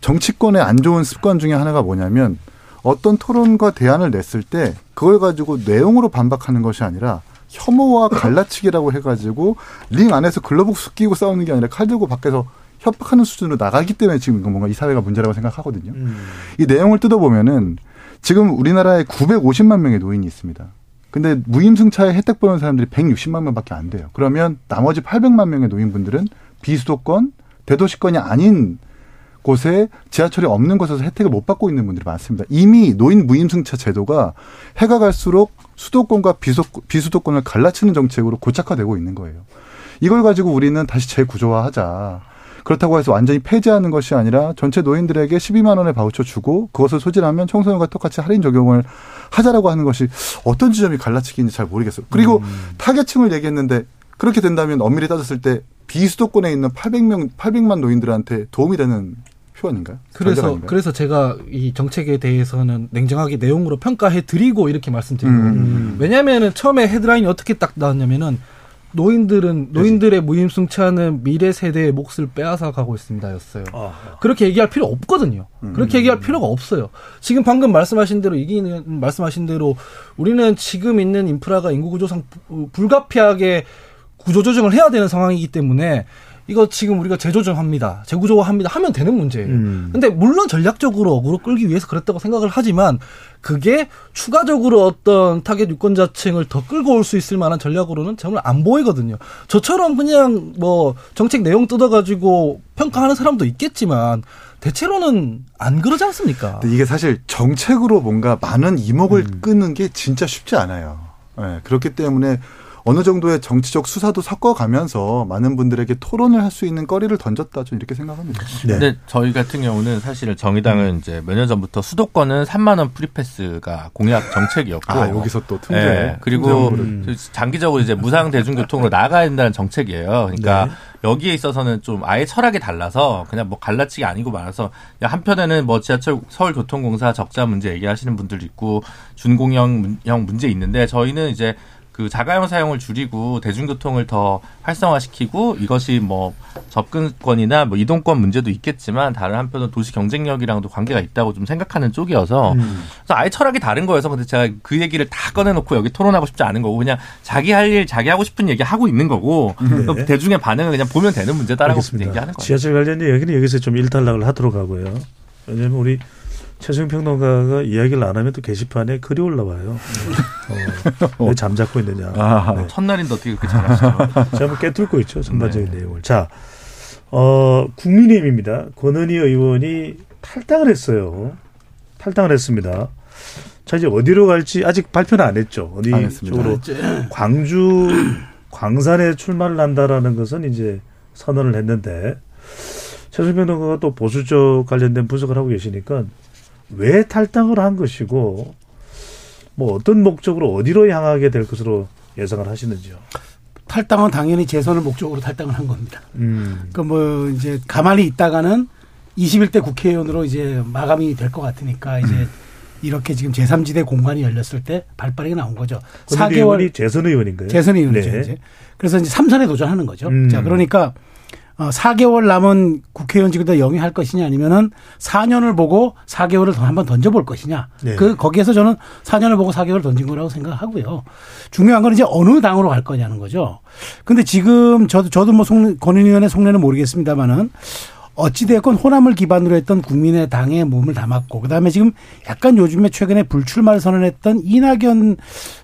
정치권의 안 좋은 습관 중에 하나가 뭐냐면 어떤 토론과 대안을 냈을 때 그걸 가지고 내용으로 반박하는 것이 아니라 혐오와 갈라치기라고 해가지고 링 안에서 글러복수 끼고 싸우는 게 아니라 칼 들고 밖에서 협박하는 수준으로 나가기 때문에 지금 뭔가 이 사회가 문제라고 생각하거든요. 음. 이 내용을 뜯어보면은 지금 우리나라에 구백오십만 명의 노인이 있습니다. 근데 무임승차에 혜택 보는 사람들이 백육십만 명밖에 안 돼요. 그러면 나머지 팔백만 명의 노인분들은 비수도권, 대도시권이 아닌 곳에 지하철이 없는 곳에서 혜택을 못 받고 있는 분들이 많습니다. 이미 노인 무임승차 제도가 해가 갈수록 수도권과 비수도권을 갈라치는 정책으로 고착화되고 있는 거예요. 이걸 가지고 우리는 다시 재구조화하자. 그렇다고 해서 완전히 폐지하는 것이 아니라 전체 노인들에게 십이만 원의 바우처 주고 그것을 소진하면 청소년과 똑같이 할인 적용을 하자라고 하는 것이 어떤 지점이 갈라치기인지 잘 모르겠어요. 그리고 음. 타겟층을 얘기했는데 그렇게 된다면 엄밀히 따졌을 때 비수도권에 있는 팔백 명, 팔백만 노인들한테 도움이 되는 표 아닌가요? 그래서, 그래서 제가 이 정책에 대해서는 냉정하게 내용으로 평가해드리고 이렇게 말씀드린 거예요. 음. 왜냐하면 처음에 헤드라인이 어떻게 딱 나왔냐면은 노인들은 노인들의 무임승차는 미래 세대의 몫을 빼앗아 가고 있습니다였어요. 아. 그렇게 얘기할 필요 없거든요. 음. 그렇게 얘기할 필요가 없어요. 지금 방금 말씀하신 대로 이기는 말씀하신 대로 우리는 지금 있는 인프라가 인구 구조상 불가피하게 구조 조정을 해야 되는 상황이기 때문에 이거 지금 우리가 재조정합니다. 재구조화합니다. 하면 되는 문제예요. 음. 근데 물론 전략적으로 어그로 끌기 위해서 그랬다고 생각을 하지만 그게 추가적으로 어떤 타겟 유권자층을 더 끌고 올 수 있을 만한 전략으로는 정말 안 보이거든요. 저처럼 그냥 뭐 정책 내용 뜯어가지고 평가하는 사람도 있겠지만 대체로는 안 그러지 않습니까? 근데 이게 사실 정책으로 뭔가 많은 이목을 음. 끄는 게 진짜 쉽지 않아요. 네, 그렇기 때문에 어느 정도의 정치적 수사도 섞어가면서 많은 분들에게 토론을 할 수 있는 거리를 던졌다. 좀 이렇게 생각합니다. 그런데 네. 저희 같은 경우는 사실 정의당은 이제 몇 년 전부터 수도권은 삼만 원 프리패스가 공약 정책이었고 아, 여기서 또 통제. 네. 그리고 음. 장기적으로 이제 무상 대중교통으로 나아가야 된다는 정책이에요. 그러니까. 네. 여기에 있어서는 좀 아예 철학이 달라서 그냥 뭐 갈라치기 아니고 말아서 한편에는 뭐 지하철 서울교통공사 적자 문제 얘기하시는 분들도 있고 준공영 문제 있는데 저희는 이제 그 자가용 사용을 줄이고 대중교통을 더 활성화시키고 이것이 뭐 접근권이나 뭐 이동권 문제도 있겠지만 다른 한편은 도시 경쟁력이랑도 관계가 있다고 좀 생각하는 쪽이어서 음. 그래서 아예 철학이 다른 거여서 근데 제가 그 얘기를 다 꺼내놓고 여기 토론하고 싶지 않은 거고 그냥 자기 할 일 자기 하고 싶은 얘기 하고 있는 거고 네. 대중의 반응을 그냥 보면 되는 문제다라고 얘기하는 거예요. 지하철 관련 얘기는 여기서 좀 일단락을 하도록 하고요. 왜냐하면 우리 최수형 평론가가 이야기를 안 하면 또 게시판에 글이 올라와요. 어, 왜 잠자코 있느냐. 아, 네. 첫날인데 어떻게 그렇게 잘하시죠. 제가 한번 깨뚫고 있죠. 전반적인 네. 내용을. 자, 어, 국민의힘입니다. 권은희 의원이 탈당을 했어요. 탈당을 했습니다. 자, 이제 어디로 갈지 아직 발표는 안 했죠. 어디 안 쪽으로. 광주 광산에 출마를 한다라는 것은 이제 선언을 했는데 최수 변호사가 또 보수적 관련된 분석을 하고 계시니까 왜 탈당을 한 것이고 뭐 어떤 목적으로 어디로 향하게 될 것으로 예상을 하시는지요? 탈당은 당연히 재선을 목적으로 탈당을 한 겁니다. 음. 그 뭐 이제 가만히 있다가는 이십일 대 국회의원으로 이제 마감이 될 것 같으니까 이제 음. 이렇게 지금 제삼 지대 공간이 열렸을 때 발빠르게 나온 거죠. 사 개월이 재선 의원인가요? 재선 의원이죠. 네. 이제. 그래서 이제 삼 선에 도전하는 거죠. 음. 자, 그러니까 사 개월 남은 국회의원 직을 다 영위할 것이냐 아니면은 사 년을 보고 사 개월을 더 한번 던져볼 것이냐. 네. 그, 거기에서 저는 사 년을 보고 사 개월을 던진 거라고 생각하고요. 중요한 건 이제 어느 당으로 갈 거냐는 거죠. 근데 지금 저도, 저도 뭐 송, 권은희 의원의 속내는 모르겠습니다만은 어찌됐건 호남을 기반으로 했던 국민의당의 몸을 담았고, 그 다음에 지금 약간 요즘에 최근에 불출마를 선언했던 이낙연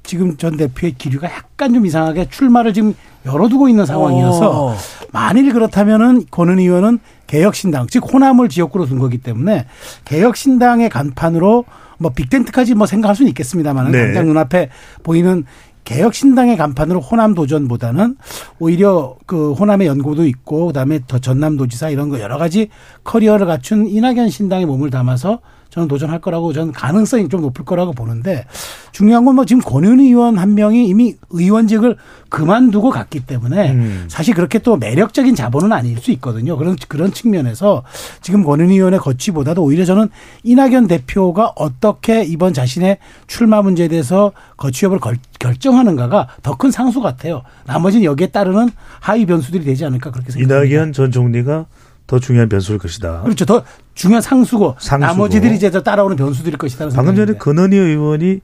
지금 전 대표의 기류가 약간 좀 이상하게 출마를 지금 열어두고 있는 상황이어서 오. 만일 그렇다면은 권은희 의원은 개혁신당, 즉 호남을 지역구로 둔 거기 때문에 개혁신당의 간판으로 뭐 빅텐트까지 뭐 생각할 수는 있겠습니다만 네. 당장 눈앞에 보이는 개혁신당의 간판으로 호남 도전보다는 오히려 그 호남의 연고도 있고 그다음에 더 전남도지사 이런 거 여러 가지 커리어를 갖춘 이낙연 신당의 몸을 담아서 저는 도전할 거라고 저는 가능성이 좀 높을 거라고 보는데 중요한 건 뭐 지금 권은희 의원 한 명이 이미 의원직을 그만두고 갔기 때문에 음. 사실 그렇게 또 매력적인 자본은 아닐 수 있거든요. 그런 그런 측면에서 지금 권은희 의원의 거취보다도 오히려 저는 이낙연 대표가 어떻게 이번 자신의 출마 문제에 대해서 거취 여부를 걸, 결정하는가가 더 큰 상수 같아요. 나머지는 여기에 따르는 하위 변수들이 되지 않을까 그렇게 생각합니다. 이낙연 전 총리가 더 중요한 변수일 것이다. 그렇죠. 더 중요한 상수고, 상수고. 나머지들이 이제 더 따라오는 변수들일 것이다. 방금 전에 권은희 의원이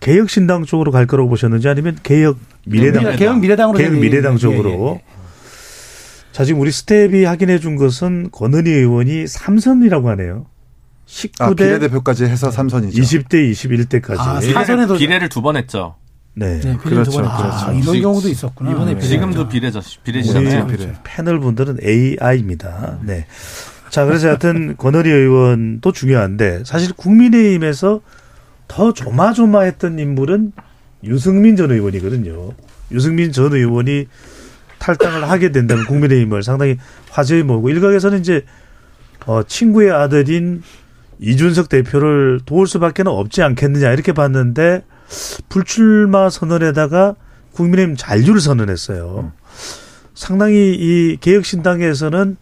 개혁신당 쪽으로 갈 거라고 보셨는지 아니면 개혁미래당. 개혁미래당으로. 개혁미래당 쪽으로. 예, 예, 예. 자, 지금 우리 스텝이 확인해 준 것은 권은희 의원이 삼 선이라고 하네요. 십구 대. 아, 비례대표까지 해서 삼 선이죠. 이십 대, 이십일 대까지. 아, 사 선에도. 비례를 두 번 했죠. 네. 네 그렇죠. 그렇죠. 아, 이런 경우도 있었구나. 이번에 비례. 지금도 비례자, 비례시잖아요. 비례. 패널 분들은 에이아이입니다. 네. 자, 그래서 하여튼 권은희 의원도 중요한데 사실 국민의힘에서 더 조마조마했던 인물은 유승민 전 의원이거든요. 유승민 전 의원이 탈당을 하게 된다면 국민의힘을 상당히 화제에 모으고 일각에서는 이제 친구의 아들인 이준석 대표를 도울 수밖에 없지 않겠느냐 이렇게 봤는데 불출마 선언에다가 국민의힘 잔류를 선언했어요. 상당히 이 개혁신당에서는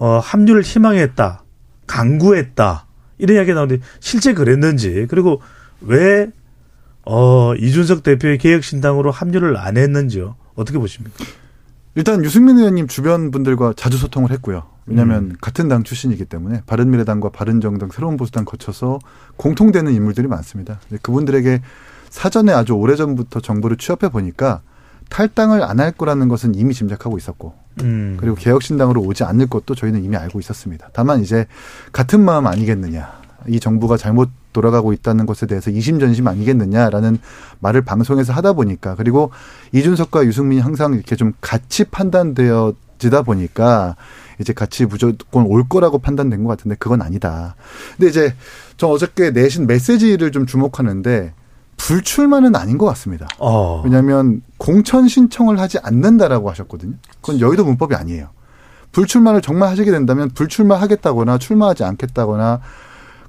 어, 합류를 희망했다, 강구했다 이런 이야기가 나오는데 실제 그랬는지 그리고 왜 어, 이준석 대표의 개혁신당으로 합류를 안 했는지요. 어떻게 보십니까? 일단 유승민 의원님 주변 분들과 자주 소통을 했고요. 왜냐하면 음. 같은 당 출신이기 때문에 바른미래당과 바른정당, 새로운 보수당 거쳐서 공통되는 인물들이 많습니다. 그분들에게 사전에 아주 오래전부터 정보를 취합해 보니까 탈당을 안 할 거라는 것은 이미 짐작하고 있었고 음. 그리고 개혁신당으로 오지 않을 것도 저희는 이미 알고 있었습니다. 다만 이제 같은 마음 아니겠느냐. 이 정부가 잘못 돌아가고 있다는 것에 대해서 이심전심 아니겠느냐라는 말을 방송에서 하다 보니까 그리고 이준석과 유승민이 항상 이렇게 좀 같이 판단되어지다 보니까 이제 같이 무조건 올 거라고 판단된 것 같은데 그건 아니다. 근데 이제 저 어저께 내신 메시지를 좀 주목하는데 불출마는 아닌 것 같습니다. 어. 왜냐하면 공천 신청을 하지 않는다라고 하셨거든요. 그건 여의도 문법이 아니에요. 불출마를 정말 하시게 된다면 불출마하겠다거나 출마하지 않겠다거나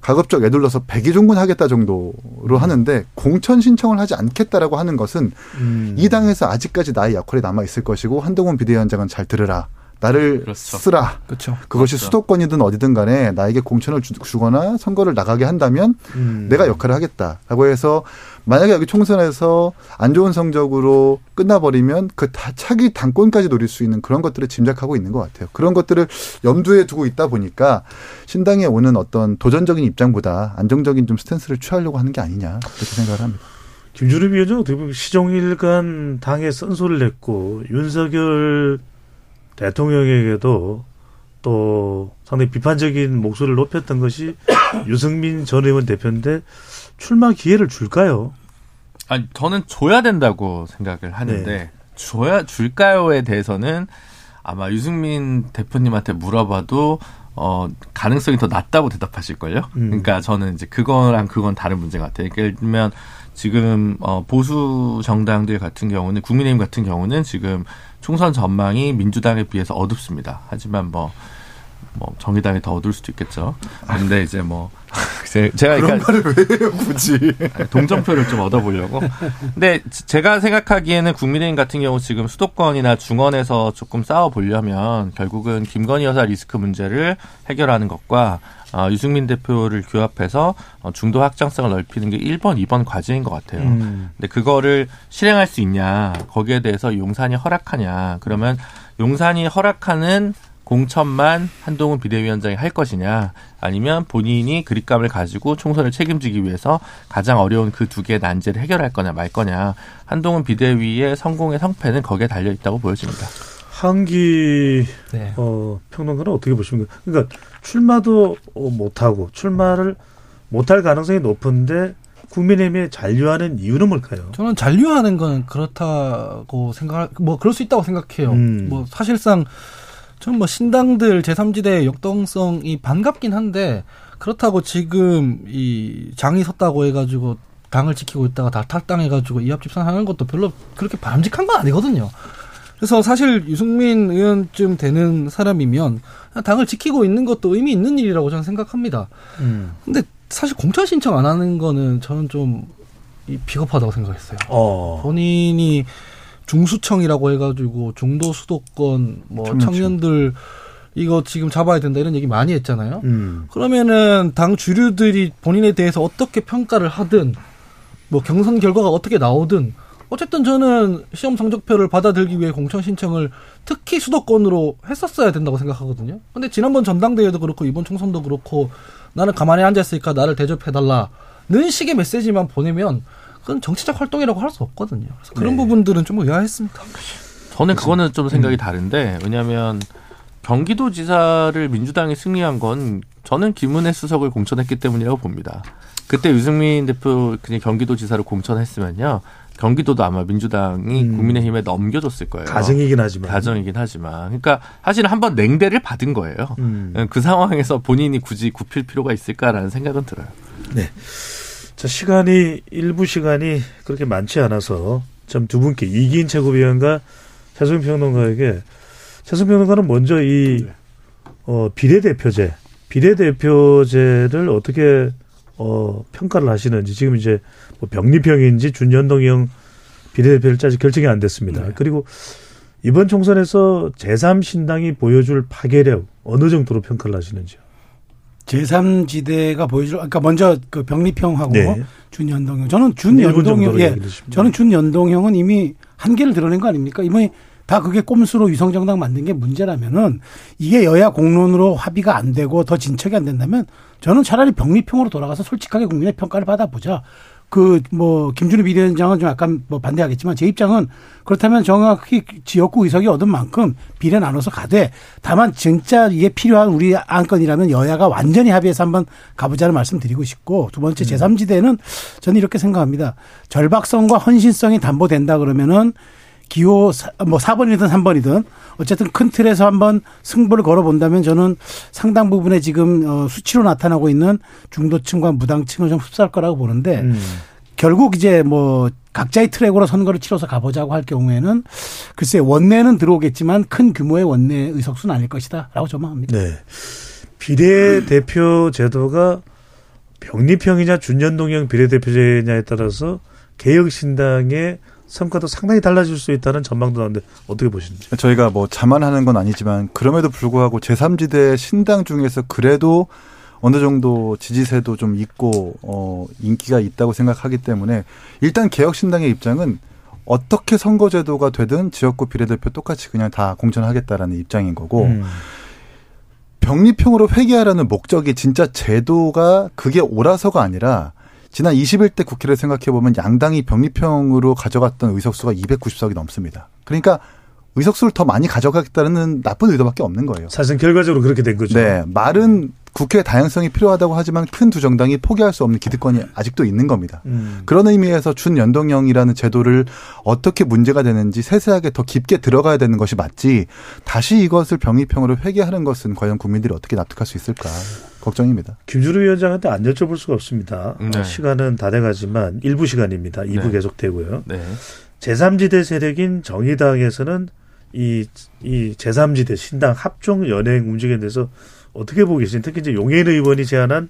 가급적 애둘러서 백의종군 하겠다 정도로 하는데 공천 신청을 하지 않겠다라고 하는 것은 음. 이 당에서 아직까지 나의 역할이 남아있을 것이고 한동훈 비대위원장은 잘 들으라. 나를 그렇죠. 쓰라. 그렇죠. 그것이 그렇죠. 수도권이든 어디든 간에 나에게 공천을 주거나 선거를 나가게 한다면 음. 내가 역할을 하겠다라고 해서 만약에 여기 총선에서 안 좋은 성적으로 끝나버리면 그 차기 당권까지 노릴 수 있는 그런 것들을 짐작하고 있는 것 같아요. 그런 것들을 염두에 두고 있다 보니까 신당에 오는 어떤 도전적인 입장보다 안정적인 좀 스탠스를 취하려고 하는 게 아니냐 그렇게 생각을 합니다. 김준우 위원장 어떻게 보면 시종일관 당에 쓴소리를 냈고 윤석열 대통령에게도 또 상당히 비판적인 목소리를 높였던 것이 유승민 전 의원 대표인데 출마 기회를 줄까요? 아니, 저는 줘야 된다고 생각을 하는데 네. 줘야 줄까요에 대해서는 아마 유승민 대표님한테 물어봐도 어, 가능성이 더 낮다고 대답하실걸요? 음. 그러니까 저는 이제 그거랑 그건 다른 문제 같아요. 그러니까 예를 들면 지금 어, 보수 정당들 같은 경우는 국민의힘 같은 경우는 지금 총선 전망이 민주당에 비해서 어둡습니다. 하지만 뭐 뭐 정의당이 더 얻을 수도 있겠죠. 근데 이제 뭐 제, 제가 그런 말을 왜 해요 굳이? 동정표를 좀 얻어보려고. 근데 제가 생각하기에는 국민의힘 같은 경우 지금 수도권이나 중원에서 조금 싸워보려면 결국은 김건희 여사 리스크 문제를 해결하는 것과 어, 유승민 대표를 규합해서 어, 중도 확장성을 넓히는 게 일 번, 이 번 과제인 것 같아요. 음. 근데 그거를 실행할 수 있냐, 거기에 대해서 용산이 허락하냐, 그러면 용산이 허락하는 공천만 한동훈 비대위원장이 할 것이냐, 아니면 본인이 그립감을 가지고 총선을 책임지기 위해서 가장 어려운 그 두 개의 난제를 해결할 거냐 말 거냐. 한동훈 비대위의 성공의 성패는 거기에 달려있다고 보여집니다. 하헌기 네. 어, 평론가는 어떻게 보십니까? 그러니까 출마도 못하고 출마를 못할 가능성이 높은데 국민의힘에 잔류하는 이유는 뭘까요? 저는 잔류하는 건 그렇다고 생각할, 뭐 그럴 수 있다고 생각해요. 음. 뭐 사실상 저는 뭐 신당들 제삼 지대의 역동성이 반갑긴 한데, 그렇다고 지금 이 장이 섰다고 해가지고 당을 지키고 있다가 다 탈당해가지고 이합집산하는 것도 별로 그렇게 바람직한 건 아니거든요. 그래서 사실 유승민 의원쯤 되는 사람이면 당을 지키고 있는 것도 의미 있는 일이라고 저는 생각합니다. 음. 근데 사실 공천 신청 안 하는 거는 저는 좀 비겁하다고 생각했어요. 어. 본인이 중수청이라고 해가지고 중도 수도권 뭐 청년층. 청년들 이거 지금 잡아야 된다 이런 얘기 많이 했잖아요. 음. 그러면은 당 주류들이 본인에 대해서 어떻게 평가를 하든 뭐 경선 결과가 어떻게 나오든 어쨌든 저는 시험 성적표를 받아들기 위해 공천 신청을 특히 수도권으로 했었어야 된다고 생각하거든요. 근데 지난번 전당대회도 그렇고 이번 총선도 그렇고 나는 가만히 앉아있으니까 나를 대접해달라는 식의 메시지만 보내면 그건 정치적 활동이라고 할 수 없거든요. 그래서 그런 네. 부분들은 좀 의아했습니다. 저는 그거는 좀 생각이 음. 다른데, 왜냐하면 경기도지사를 민주당이 승리한 건 저는 김은혜 수석을 공천했기 때문이라고 봅니다. 그때 유승민 대표 그냥 경기도지사를 공천했으면요, 경기도도 아마 민주당이 음. 국민의힘에 넘겨줬을 거예요. 가정이긴 하지만. 가정이긴 하지만. 그러니까 사실 한번 냉대를 받은 거예요. 음. 그 상황에서 본인이 굳이 굽힐 필요가 있을까라는 생각은 들어요. 네. 자, 시간이, 일부 시간이 그렇게 많지 않아서 참 두 분께 이기인 최고위원과 최수형 평론가에게, 최수형 평론가는 먼저 이 어, 비례대표제, 비례대표제를 어떻게 어, 평가를 하시는지, 지금 이제 뭐 병립형인지 준연동형 비례대표를 짜지 결정이 안 됐습니다. 네. 그리고 이번 총선에서 제삼 신당이 보여줄 파괴력 어느 정도로 평가를 하시는지요? 제삼 지대가 보여줄, 그러니까 먼저 그 병립형하고 네. 준연동형. 저는 준연동형, 예. 저는 준연동형은 이미 한계를 드러낸 거 아닙니까? 이번에 다 그게 꼼수로 위성정당 만든 게 문제라면은 이게 여야 공론으로 합의가 안 되고 더 진척이 안 된다면 저는 차라리 병립형으로 돌아가서 솔직하게 국민의 평가를 받아보자. 그, 뭐, 김준우 비대위원장은 좀 약간 뭐 반대하겠지만 제 입장은 그렇다면 정확히 지역구 의석이 얻은 만큼 비례 나눠서 가되 다만 진짜 이게 필요한 우리 안건이라면 여야가 완전히 합의해서 한번 가보자는 말씀 드리고 싶고, 두 번째 제삼 지대는 저는 이렇게 생각합니다. 절박성과 헌신성이 담보된다 그러면은 기호 뭐 사 번이든 삼 번이든 어쨌든 큰 틀에서 한번 승부를 걸어본다면 저는 상당 부분의 지금 수치로 나타나고 있는 중도층과 무당층을 좀 흡수할 거라고 보는데 음. 결국 이제 뭐 각자의 트랙으로 선거를 치러서 가보자고 할 경우에는 글쎄 원내는 들어오겠지만 큰 규모의 원내 의석수는 아닐 것이다라고 전망합니다. 네. 비례대표 제도가 병립형이냐 준연동형 비례대표제냐에 따라서 개혁신당의 성과도 상당히 달라질 수 있다는 전망도 나오는데 어떻게 보시는지. 저희가 뭐 자만하는 건 아니지만 그럼에도 불구하고 제삼 지대 신당 중에서 그래도 어느 정도 지지세도 좀 있고 어 인기가 있다고 생각하기 때문에 일단 개혁신당의 입장은 어떻게 선거제도가 되든 지역구 비례대표 똑같이 그냥 다 공천하겠다라는 입장인 거고 음. 병립형으로 회귀하라는 목적이 진짜 제도가 그게 옳아서가 아니라 지난 이십일 대 국회를 생각해보면 양당이 병립형으로 가져갔던 의석수가 이백구십 석이 넘습니다. 그러니까 의석수를 더 많이 가져가겠다는 나쁜 의도밖에 없는 거예요. 사실은 결과적으로 그렇게 된 거죠. 네. 말은 국회의 다양성이 필요하다고 하지만 큰 두 정당이 포기할 수 없는 기득권이 아직도 있는 겁니다. 음. 그런 의미에서 준연동형이라는 제도를 어떻게 문제가 되는지 세세하게 더 깊게 들어가야 되는 것이 맞지, 다시 이것을 병립형으로 회귀하는 것은 과연 국민들이 어떻게 납득할 수 있을까 걱정입니다. 김준우 위원장한테 안 여쭤볼 수가 없습니다. 네. 시간은 다 돼가지만 일부 시간입니다. 이 부 네. 계속되고요. 네. 제삼 지대 세력인 정의당에서는 이, 이 제삼지대 신당 합종 연행 움직임에 대해서 어떻게 보고 계신지, 특히 이제 용혜인 의원이 제안한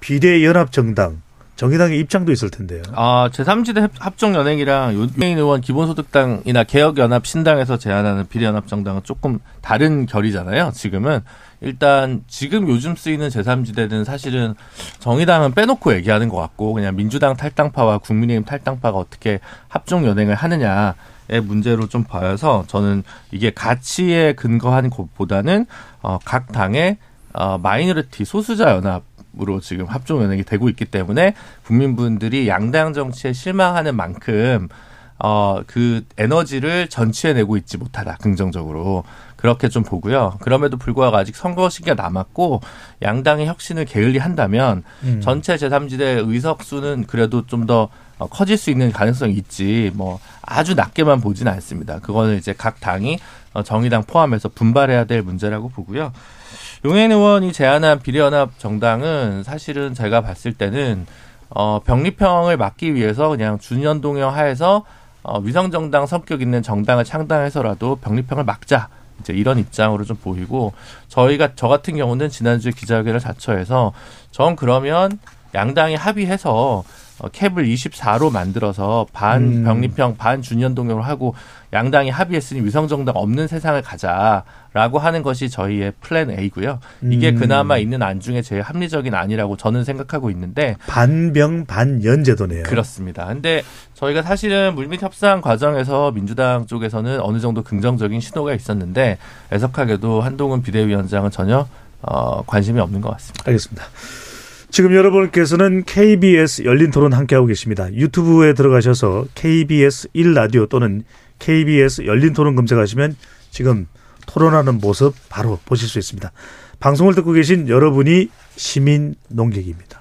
비례연합정당, 정의당의 입장도 있을 텐데요. 아, 제삼지대 합종연행이랑 용혜인 의원 기본소득당이나 개혁연합신당에서 제안하는 비례연합정당은 조금 다른 결이잖아요. 지금은 일단 지금 요즘 쓰이는 제삼지대는 사실은 정의당은 빼놓고 얘기하는 것 같고, 그냥 민주당 탈당파와 국민의힘 탈당파가 어떻게 합종연행을 하느냐 의 문제로 좀 보여서, 저는 이게 가치에 근거한 것보다는 어, 각 당의 어, 마이너리티 소수자 연합으로 지금 합종 연행이 되고 있기 때문에 국민분들이 양당 정치에 실망하는 만큼 어, 그 에너지를 전치해내고 있지 못하다, 긍정적으로 그렇게 좀 보고요. 그럼에도 불구하고 아직 선거 시기가 남았고 양당의 혁신을 게을리 한다면 음. 전체 제삼지대 의석수는 그래도 좀 더 커질 수 있는 가능성이 있지, 뭐 아주 낮게만 보지는 않습니다. 그거는 이제 각 당이 정의당 포함해서 분발해야 될 문제라고 보고요. 용혜인 의원이 제안한 비례연합 정당은 사실은 제가 봤을 때는 어, 병리평을 막기 위해서 그냥 준연동형 하에서 어, 위성정당 성격 있는 정당을 창당해서라도 병리평을 막자, 이제 이런 입장으로 좀 보이고, 저희가 저 같은 경우는 지난주에 기자회견을 자처해서 전 그러면 양당이 합의해서 어, 캡을 이십사로 만들어서 반 병립형 음. 반 준연동형으로 하고 양당이 합의했으니 위성정당 없는 세상을 가자라고 하는 것이 저희의 플랜 A고요. 음. 이게 그나마 있는 안 중에 제일 합리적인 안이라고 저는 생각하고 있는데, 반병 반연 제도네요. 그렇습니다. 근데 저희가 사실은 물밑 협상 과정에서 민주당 쪽에서는 어느 정도 긍정적인 신호가 있었는데 애석하게도 한동훈 비대위원장은 전혀 어, 관심이 없는 것 같습니다. 알겠습니다. 지금 여러분께서는 케이비에스 열린토론 함께하고 계십니다. 유튜브에 들어가셔서 케이비에스 일 라디오 또는 케이비에스 열린토론 검색하시면 지금 토론하는 모습 바로 보실 수 있습니다. 방송을 듣고 계신 여러분이 시민 논객입니다.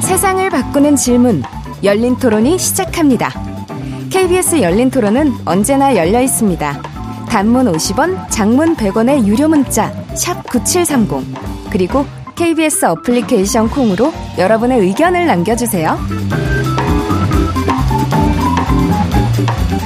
세상을 바꾸는 질문, 열린토론이 시작합니다. 케이비에스 열린토론은 언제나 열려 있습니다. 단문 오십 원, 장문 백 원의 유료 문자 샵 구칠삼공, 그리고 케이비에스 어플리케이션 콩으로 여러분의 의견을 남겨주세요.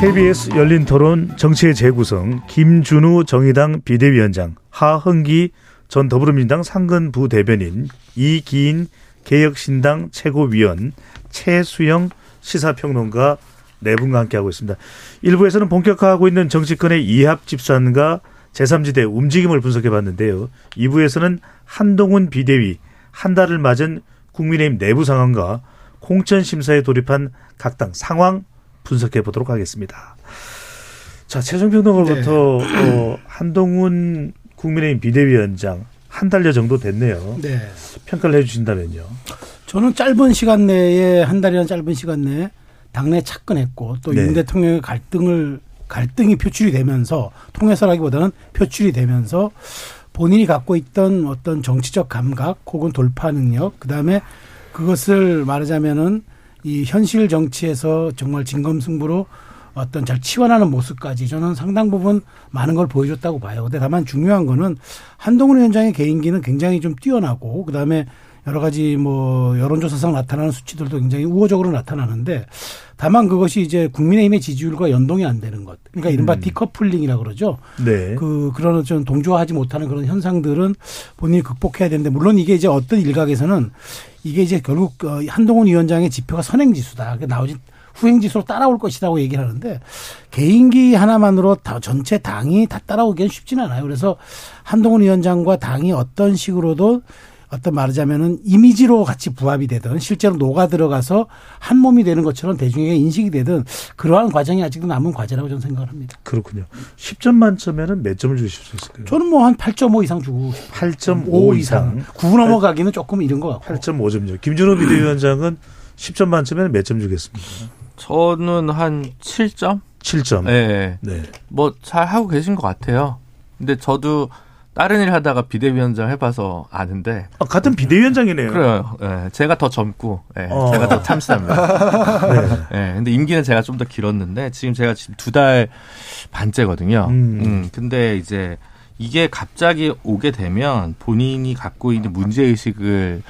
케이비에스 열린토론 정치의 재구성, 김준우 정의당 비대위원장, 하헌기 전 더불어민주당 상근부 대변인, 이기인 개혁신당 최고위원, 최수형 시사평론가 네 분과 함께하고 있습니다. 일부에서는 본격화하고 있는 정치권의 이합집산과 제삼지대 움직임을 분석해봤는데요. 이 부에서는 한동훈 비대위, 한 달을 맞은 국민의힘 내부 상황과 공천심사에 돌입한 각 당 상황 분석해보도록 하겠습니다. 자, 최종평론가부터 네. 어, 한동훈 국민의힘 비대위원장 한 달여 정도 됐네요. 네. 평가를 해주신다면요. 저는 짧은 시간 내에, 한 달이라는 짧은 시간 내에 당내 착근했고, 또 윤 네. 대통령의 갈등을, 갈등이 표출이 되면서, 통해서라기보다는 표출이 되면서 본인이 갖고 있던 어떤 정치적 감각 혹은 돌파 능력, 그 다음에 그것을 말하자면은 이 현실 정치에서 정말 진검승부로 어떤 잘 치환하는 모습까지 저는 상당 부분 많은 걸 보여줬다고 봐요. 근데 다만 중요한 거는 한동훈 위원장의 개인기는 굉장히 좀 뛰어나고, 그 다음에 여러 가지 뭐 여론조사상 나타나는 수치들도 굉장히 우호적으로 나타나는데, 다만 그것이 이제 국민의힘의 지지율과 연동이 안 되는 것. 그러니까 이른바 음. 디커플링이라고 그러죠. 네. 그, 그런 좀 동조하지 못하는 그런 현상들은 본인이 극복해야 되는데, 물론 이게 이제 어떤 일각에서는 이게 이제 결국 한동훈 위원장의 지표가 선행지수다. 나오지, 후행지수로 따라올 것이라고 얘기를 하는데, 개인기 하나만으로 다 전체 당이 다 따라오기엔 쉽지는 않아요. 그래서 한동훈 위원장과 당이 어떤 식으로도 어떤 말하자면은 이미지로 같이 부합이 되든 실제로 녹아 들어가서 한 몸이 되는 것처럼 대중에게 인식이 되든 그러한 과정이 아직도 남은 과제라고 저는 생각을 합니다. 그렇군요. 십 점 만점에는 몇 점을 주실 수 있을까요? 저는 뭐 한 팔 점 오 이상 주고 팔 점 오 이상. 구 넘어가기는 조금 이른 것 같고. 팔 점 오 점이요. 김준호 비대위원장은 십 점 만점에는 몇 점 주겠습니까? 저는 한 칠 점? 칠 점. 네. 네. 뭐 잘 하고 계신 것 같아요. 근데 저도 다른 일 하다가 비대위원장 해봐서 아는데. 아, 같은 비대위원장이네요. 그래요. 네, 제가 더 젊고, 네, 어. 제가 더 참신합니다. 네. 네, 근데 임기는 제가 좀 더 길었는데, 지금 제가 두 달 반째거든요. 음. 음, 근데 이제 이게 갑자기 오게 되면 본인이 갖고 있는 문제의식을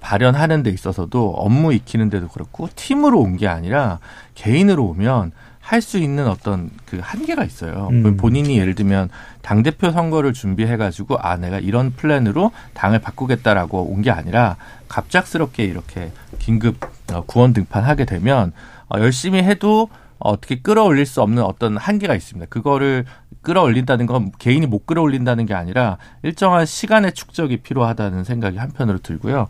발현하는 데 있어서도 업무 익히는 데도 그렇고 팀으로 온 게 아니라 개인으로 오면 할 수 있는 어떤 그 한계가 있어요. 음. 본인이 예를 들면 당대표 선거를 준비해가지고 아 내가 이런 플랜으로 당을 바꾸겠다라고 온 게 아니라 갑작스럽게 이렇게 긴급 구원 등판하게 되면 열심히 해도 어떻게 끌어올릴 수 없는 어떤 한계가 있습니다. 그거를 끌어올린다는 건 개인이 못 끌어올린다는 게 아니라 일정한 시간의 축적이 필요하다는 생각이 한편으로 들고요.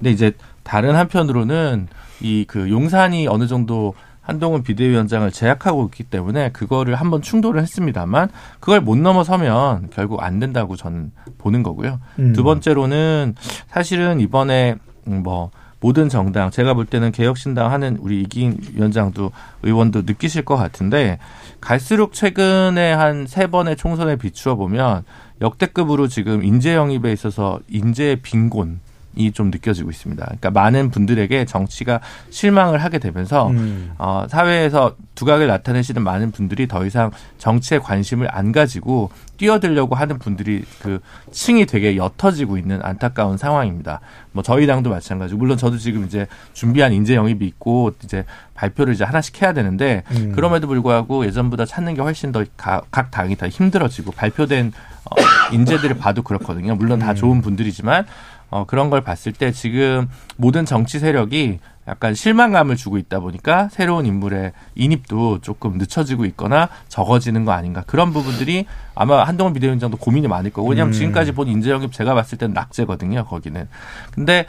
근데 이제 다른 한편으로는 이 그 용산이 어느 정도 한동훈 비대위원장을 제약하고 있기 때문에 그거를 한번 충돌을 했습니다만 그걸 못 넘어서면 결국 안 된다고 저는 보는 거고요. 음. 두 번째로는 사실은 이번에 뭐 모든 정당, 제가 볼 때는 개혁신당 하는 우리 이기인 위원장도 의원도 느끼실 것 같은데 갈수록 최근에 한 세 번의 총선에 비추어 보면 역대급으로 지금 인재 영입에 있어서 인재의 빈곤 이 좀 느껴지고 있습니다. 그러니까 많은 분들에게 정치가 실망을 하게 되면서 음. 어, 사회에서 두각을 나타내시는 많은 분들이 더 이상 정치에 관심을 안 가지고 뛰어들려고 하는 분들이 그 층이 되게 옅어지고 있는 안타까운 상황입니다. 뭐 저희 당도 마찬가지고 물론 저도 지금 이제 준비한 인재 영입이 있고 이제 발표를 이제 하나씩 해야 되는데 음. 그럼에도 불구하고 예전보다 찾는 게 훨씬 더 각 당이 다 힘들어지고 발표된 어, 인재들을 봐도 그렇거든요. 물론 다 음. 좋은 분들이지만 어, 그런 걸 봤을 때 지금 모든 정치 세력이 약간 실망감을 주고 있다 보니까 새로운 인물의 인입도 조금 늦춰지고 있거나 적어지는 거 아닌가. 그런 부분들이 아마 한동훈 비대위원장도 고민이 많을 거고. 왜냐하면 음. 지금까지 본 인재 영입 제가 봤을 때는 낙제거든요. 거기는. 근데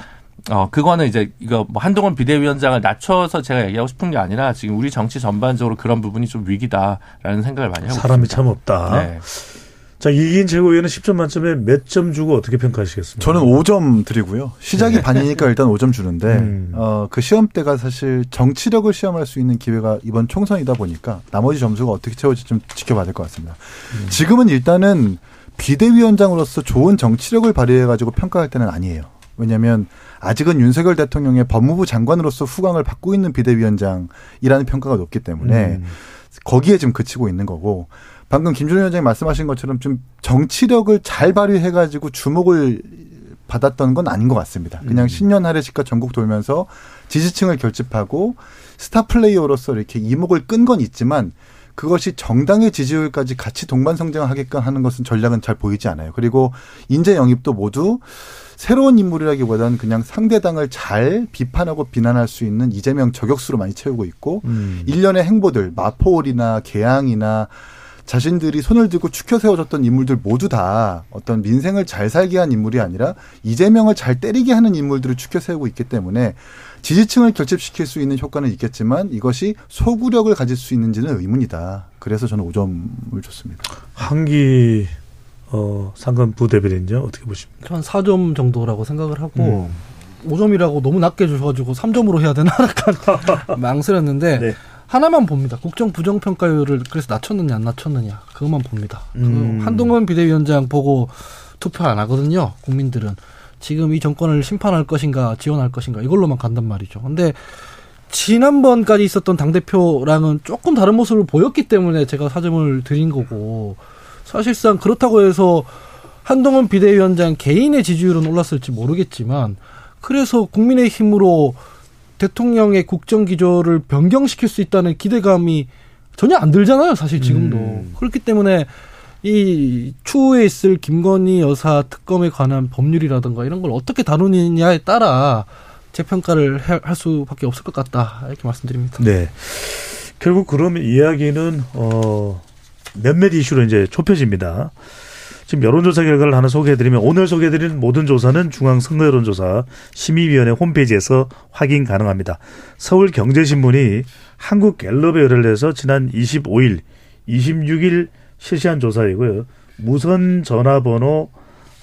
어, 그거는 이제 이거 뭐 한동훈 비대위원장을 낮춰서 제가 얘기하고 싶은 게 아니라 지금 우리 정치 전반적으로 그런 부분이 좀 위기다라는 생각을 많이 하고 사람이 있습니다. 사람이 참 없다. 네. 자, 이기인 최고위원은 십 점 만점에 몇 점 주고 어떻게 평가하시겠습니까? 저는 오 점 드리고요. 시작이 네. 반이니까 일단 오 점 주는데 음. 어, 그 시험대가 사실 정치력을 시험할 수 있는 기회가 이번 총선이다 보니까 나머지 점수가 어떻게 채워질지 좀 지켜봐야 될 것 같습니다. 음. 지금은 일단은 비대위원장으로서 좋은 정치력을 발휘해가지고 평가할 때는 아니에요. 왜냐하면 아직은 윤석열 대통령의 법무부 장관으로서 후광을 받고 있는 비대위원장이라는 평가가 높기 때문에 음. 거기에 지금 그치고 있는 거고 방금 김준우 위원장이 말씀하신 것처럼 좀 정치력을 잘 발휘해가지고 주목을 받았던 건 아닌 것 같습니다. 그냥 신년 할례식과 전국 돌면서 지지층을 결집하고 스타 플레이어로서 이렇게 이목을 끈 건 있지만 그것이 정당의 지지율까지 같이 동반 성장하게끔 하는 것은 전략은 잘 보이지 않아요. 그리고 인재 영입도 모두 새로운 인물이라기보다는 그냥 상대당을 잘 비판하고 비난할 수 있는 이재명 저격수로 많이 채우고 있고 음. 일련의 행보들 마포홀이나 계양이나 자신들이 손을 들고 축혀 세워줬던 인물들 모두 다 어떤 민생을 잘 살게 한 인물이 아니라 이재명을 잘 때리게 하는 인물들을 축혀 세우고 있기 때문에 지지층을 결집시킬 수 있는 효과는 있겠지만 이것이 소구력을 가질 수 있는지는 의문이다. 그래서 저는 오 점을 줬습니다. 한기 어, 상관부 대변인이요. 어떻게 보십니까? 한 사 점 정도라고 생각을 하고 음. 오 점이라고 너무 낮게 주셔가지고 삼 점으로 해야 되나? 약간 망설였는데 네. 하나만 봅니다. 국정 부정평가율을 그래서 낮췄느냐 안 낮췄느냐 그것만 봅니다. 음. 그 한동훈 비대위원장 보고 투표 안 하거든요. 국민들은. 지금 이 정권을 심판할 것인가 지원할 것인가 이걸로만 간단 말이죠. 그런데 지난번까지 있었던 당대표랑은 조금 다른 모습을 보였기 때문에 제가 사 점을 드린 거고 사실상 그렇다고 해서 한동훈 비대위원장 개인의 지지율은 올랐을지 모르겠지만 그래서 국민의힘으로 대통령의 국정기조를 변경시킬 수 있다는 기대감이 전혀 안 들잖아요. 사실 지금도. 음. 그렇기 때문에 이 추후에 있을 김건희 여사 특검에 관한 법률이라든가 이런 걸 어떻게 다루느냐에 따라 재평가를 할 수밖에 없을 것 같다. 이렇게 말씀드립니다. 네. 결국 그러면 이야기는 어, 몇몇 이슈로 이제 좁혀집니다. 지금 여론조사 결과를 하나 소개해드리면 오늘 소개해드린 모든 조사는 중앙선거여론조사 심의위원회 홈페이지에서 확인 가능합니다. 서울경제신문이 한국갤럽에 의뢰해서 지난 이십오일, 이십육일 실시한 조사이고요. 무선 전화번호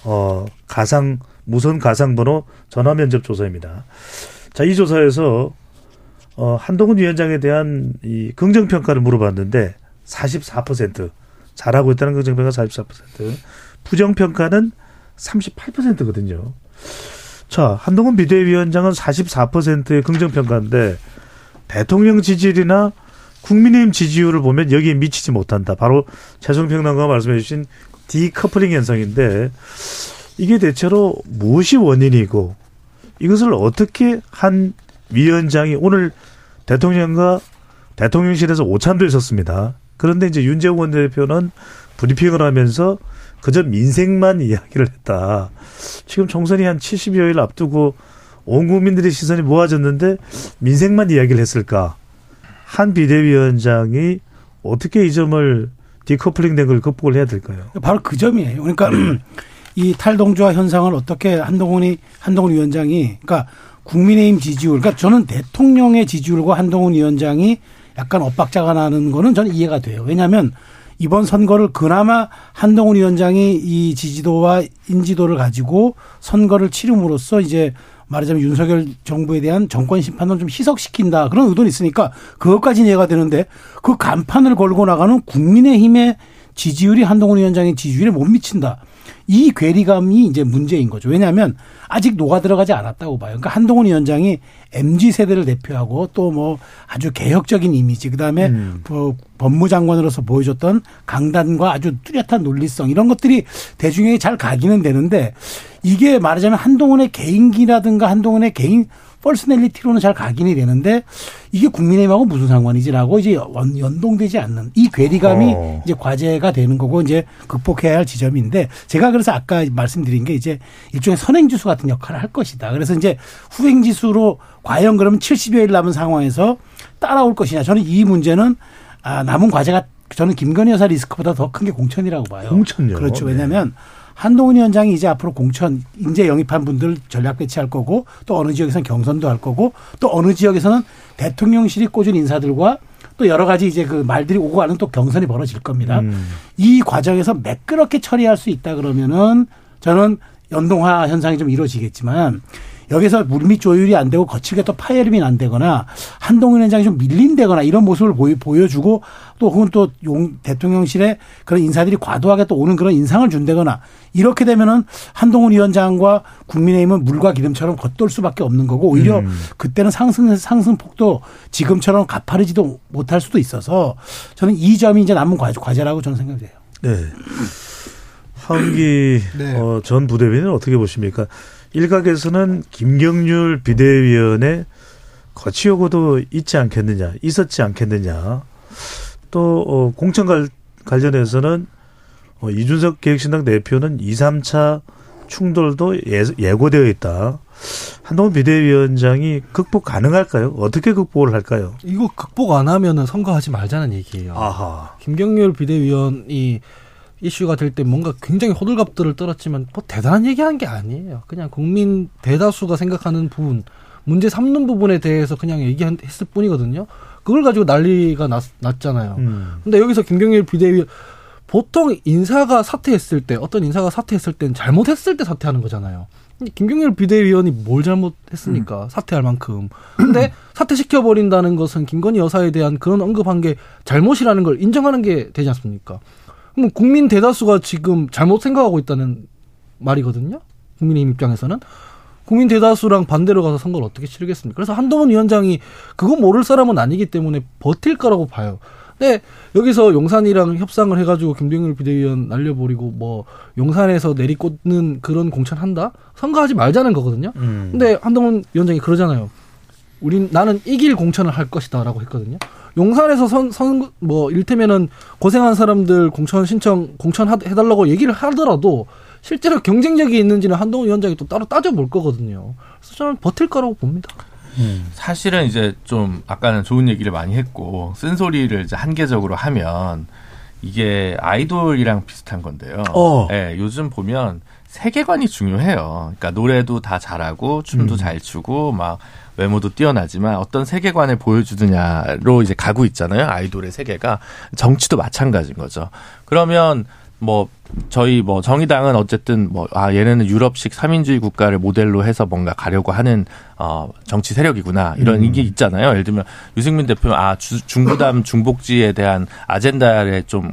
어, 가상 무선 가상번호 전화면접 조사입니다. 자, 이 조사에서 어, 한동훈 위원장에 대한 이 긍정평가를 물어봤는데 사십사 퍼센트. 잘하고 있다는 긍정평가 사십사 퍼센트. 부정평가는 삼십팔 퍼센트거든요. 자, 한동훈 비대위원장은 사십사 퍼센트의 긍정평가인데 대통령 지지율이나 국민의힘 지지율을 보면 여기에 미치지 못한다. 바로 최수형 평론가가 말씀해 주신 디커플링 현상인데 이게 대체로 무엇이 원인이고 이것을 어떻게 한 위원장이 오늘 대통령과 대통령실에서 오찬도에 섰습니다. 그런데 이제 윤재욱 원내대표는 브리핑을 하면서 그저 민생만 이야기를 했다. 지금 총선이 한 칠십여일 앞두고 온 국민들의 시선이 모아졌는데 민생만 이야기를 했을까? 한 비대위원장이 어떻게 이 점을 디커플링된 걸 극복을 해야 될까요? 바로 그 점이에요. 그러니까 이 탈동조화 현상을 어떻게 한동훈이 한동훈 위원장이 그러니까 국민의힘 지지율, 그러니까 저는 대통령의 지지율과 한동훈 위원장이 약간 엇박자가 나는 거는 저는 이해가 돼요. 왜냐하면 이번 선거를 그나마 한동훈 위원장이 이 지지도와 인지도를 가지고 선거를 치름으로써 이제 말하자면 윤석열 정부에 대한 정권 심판을 좀 희석시킨다. 그런 의도는 있으니까 그것까지는 이해가 되는데 그 간판을 걸고 나가는 국민의힘의 지지율이 한동훈 위원장의 지지율에 못 미친다. 이 괴리감이 이제 문제인 거죠. 왜냐하면 아직 녹아 들어가지 않았다고 봐요. 그러니까 한동훈 위원장이 엠지 세대를 대표하고 또 뭐 아주 개혁적인 이미지, 그다음에 음. 뭐 법무장관으로서 보여줬던 강단과 아주 뚜렷한 논리성 이런 것들이 대중에게 잘 가기는 되는데 이게 말하자면 한동훈의 개인기라든가 한동훈의 개인 퍼스널리티로는 잘 가긴이 되는데 이게 국민의힘하고 무슨 상관이지라고 이제 연동되지 않는 이 괴리감이 어. 이제 과제가 되는 거고 이제 극복해야 할 지점인데 제가 그래서 아까 말씀드린 게 이제 일종의 선행지수 같은 역할을 할 것이다. 그래서 이제 후행지수로 과연 그러면 칠십여일 남은 상황에서 따라올 것이냐. 저는 이 문제는 아, 남은 과제가 저는 김건희 여사 리스크보다 더 큰 게 공천이라고 봐요. 공천요. 그렇죠. 왜냐하면. 네. 한동훈 위원장이 이제 앞으로 공천 인재 영입한 분들 전략 배치할 거고 또 어느 지역에서는 경선도 할 거고 또 어느 지역에서는 대통령실이 꽂은 인사들과 또 여러 가지 이제 그 말들이 오고 가는 또 경선이 벌어질 겁니다. 음. 이 과정에서 매끄럽게 처리할 수 있다 그러면은 저는 연동화 현상이 좀 이루어지겠지만 여기서 물밑 조율이 안 되고 거칠게 또 파열음이 안 되거나 한동훈 위원장이 좀 밀린다거나 이런 모습을 보여주고 또 혹은 또 용 대통령실에 그런 인사들이 과도하게 또 오는 그런 인상을 준다거나 이렇게 되면은 한동훈 위원장과 국민의힘은 물과 기름처럼 겉돌 수밖에 없는 거고 오히려 음. 그때는 상승 상승폭도 지금처럼 가파르지도 못할 수도 있어서 저는 이 점이 이제 남은 과제라고 저는 생각이 돼요. 네. 하헌기 네. 어, 전 부대변인은 어떻게 보십니까? 일각에서는 김경률 비대위원의 거치 요구도 있지 않겠느냐, 있었지 않겠느냐. 또 어, 공천 갈, 관련해서는 어, 이준석 개혁신당 대표는 이, 삼차 충돌도 예, 예고되어 있다. 한동훈 비대위원장이 극복 가능할까요? 어떻게 극복을 할까요? 이거 극복 안 하면은 선거하지 말자는 얘기예요. 아하. 김경률 비대위원이 이슈가 될 때 뭔가 굉장히 호들갑들을 떨었지만 뭐 대단한 얘기한 게 아니에요. 그냥 국민 대다수가 생각하는 부분, 문제 삼는 부분에 대해서 그냥 얘기했을 뿐이거든요. 그걸 가지고 난리가 났, 났잖아요. 음. 근데 여기서 김경률 비대위원 보통 인사가 사퇴했을 때 어떤 인사가 사퇴했을 때는 잘못했을 때 사퇴하는 거잖아요. 근데 김경률 비대위원이 뭘 잘못했습니까? 음. 사퇴할 만큼. 근데 사퇴시켜버린다는 것은 김건희 여사에 대한 그런 언급한 게 잘못이라는 걸 인정하는 게 되지 않습니까? 국민 대다수가 지금 잘못 생각하고 있다는 말이거든요. 국민의힘 입장에서는. 국민 대다수랑 반대로 가서 선거를 어떻게 치르겠습니까? 그래서 한동훈 위원장이 그거 모를 사람은 아니기 때문에 버틸 거라고 봐요. 근데 여기서 용산이랑 협상을 해가지고 김경률 비대위원 날려버리고 뭐 용산에서 내리꽂는 그런 공천한다? 선거하지 말자는 거거든요. 음. 근데 한동훈 위원장이 그러잖아요. 우린 나는 이길 공천을 할 것이다라고 했거든요. 용산에서 선 선 뭐 일테면은 고생한 사람들 공천 신청 공천 해달라고 얘기를 하더라도 실제로 경쟁력이 있는지는 한동훈 위원장이 또 따로 따져볼 거거든요. 그래서 저는 버틸 거라고 봅니다. 음. 사실은 이제 좀 아까는 좋은 얘기를 많이 했고 쓴소리를 이제 한계적으로 하면 이게 아이돌이랑 비슷한 건데요. 어. 네, 요즘 보면 세계관이 중요해요. 그러니까 노래도 다 잘하고 춤도 음. 잘 추고 막 외모도 뛰어나지만 어떤 세계관을 보여주느냐로 이제 가고 있잖아요. 아이돌의 세계가. 정치도 마찬가지인 거죠. 그러면 뭐 저희 뭐 정의당은 어쨌든 뭐 아 얘네는 유럽식 삼인주의 국가를 모델로 해서 뭔가 가려고 하는 어 정치 세력이구나 이런 음. 게 있잖아요. 예를 들면 유승민 대표 아 주, 중부담 중복지에 대한 아젠다를 좀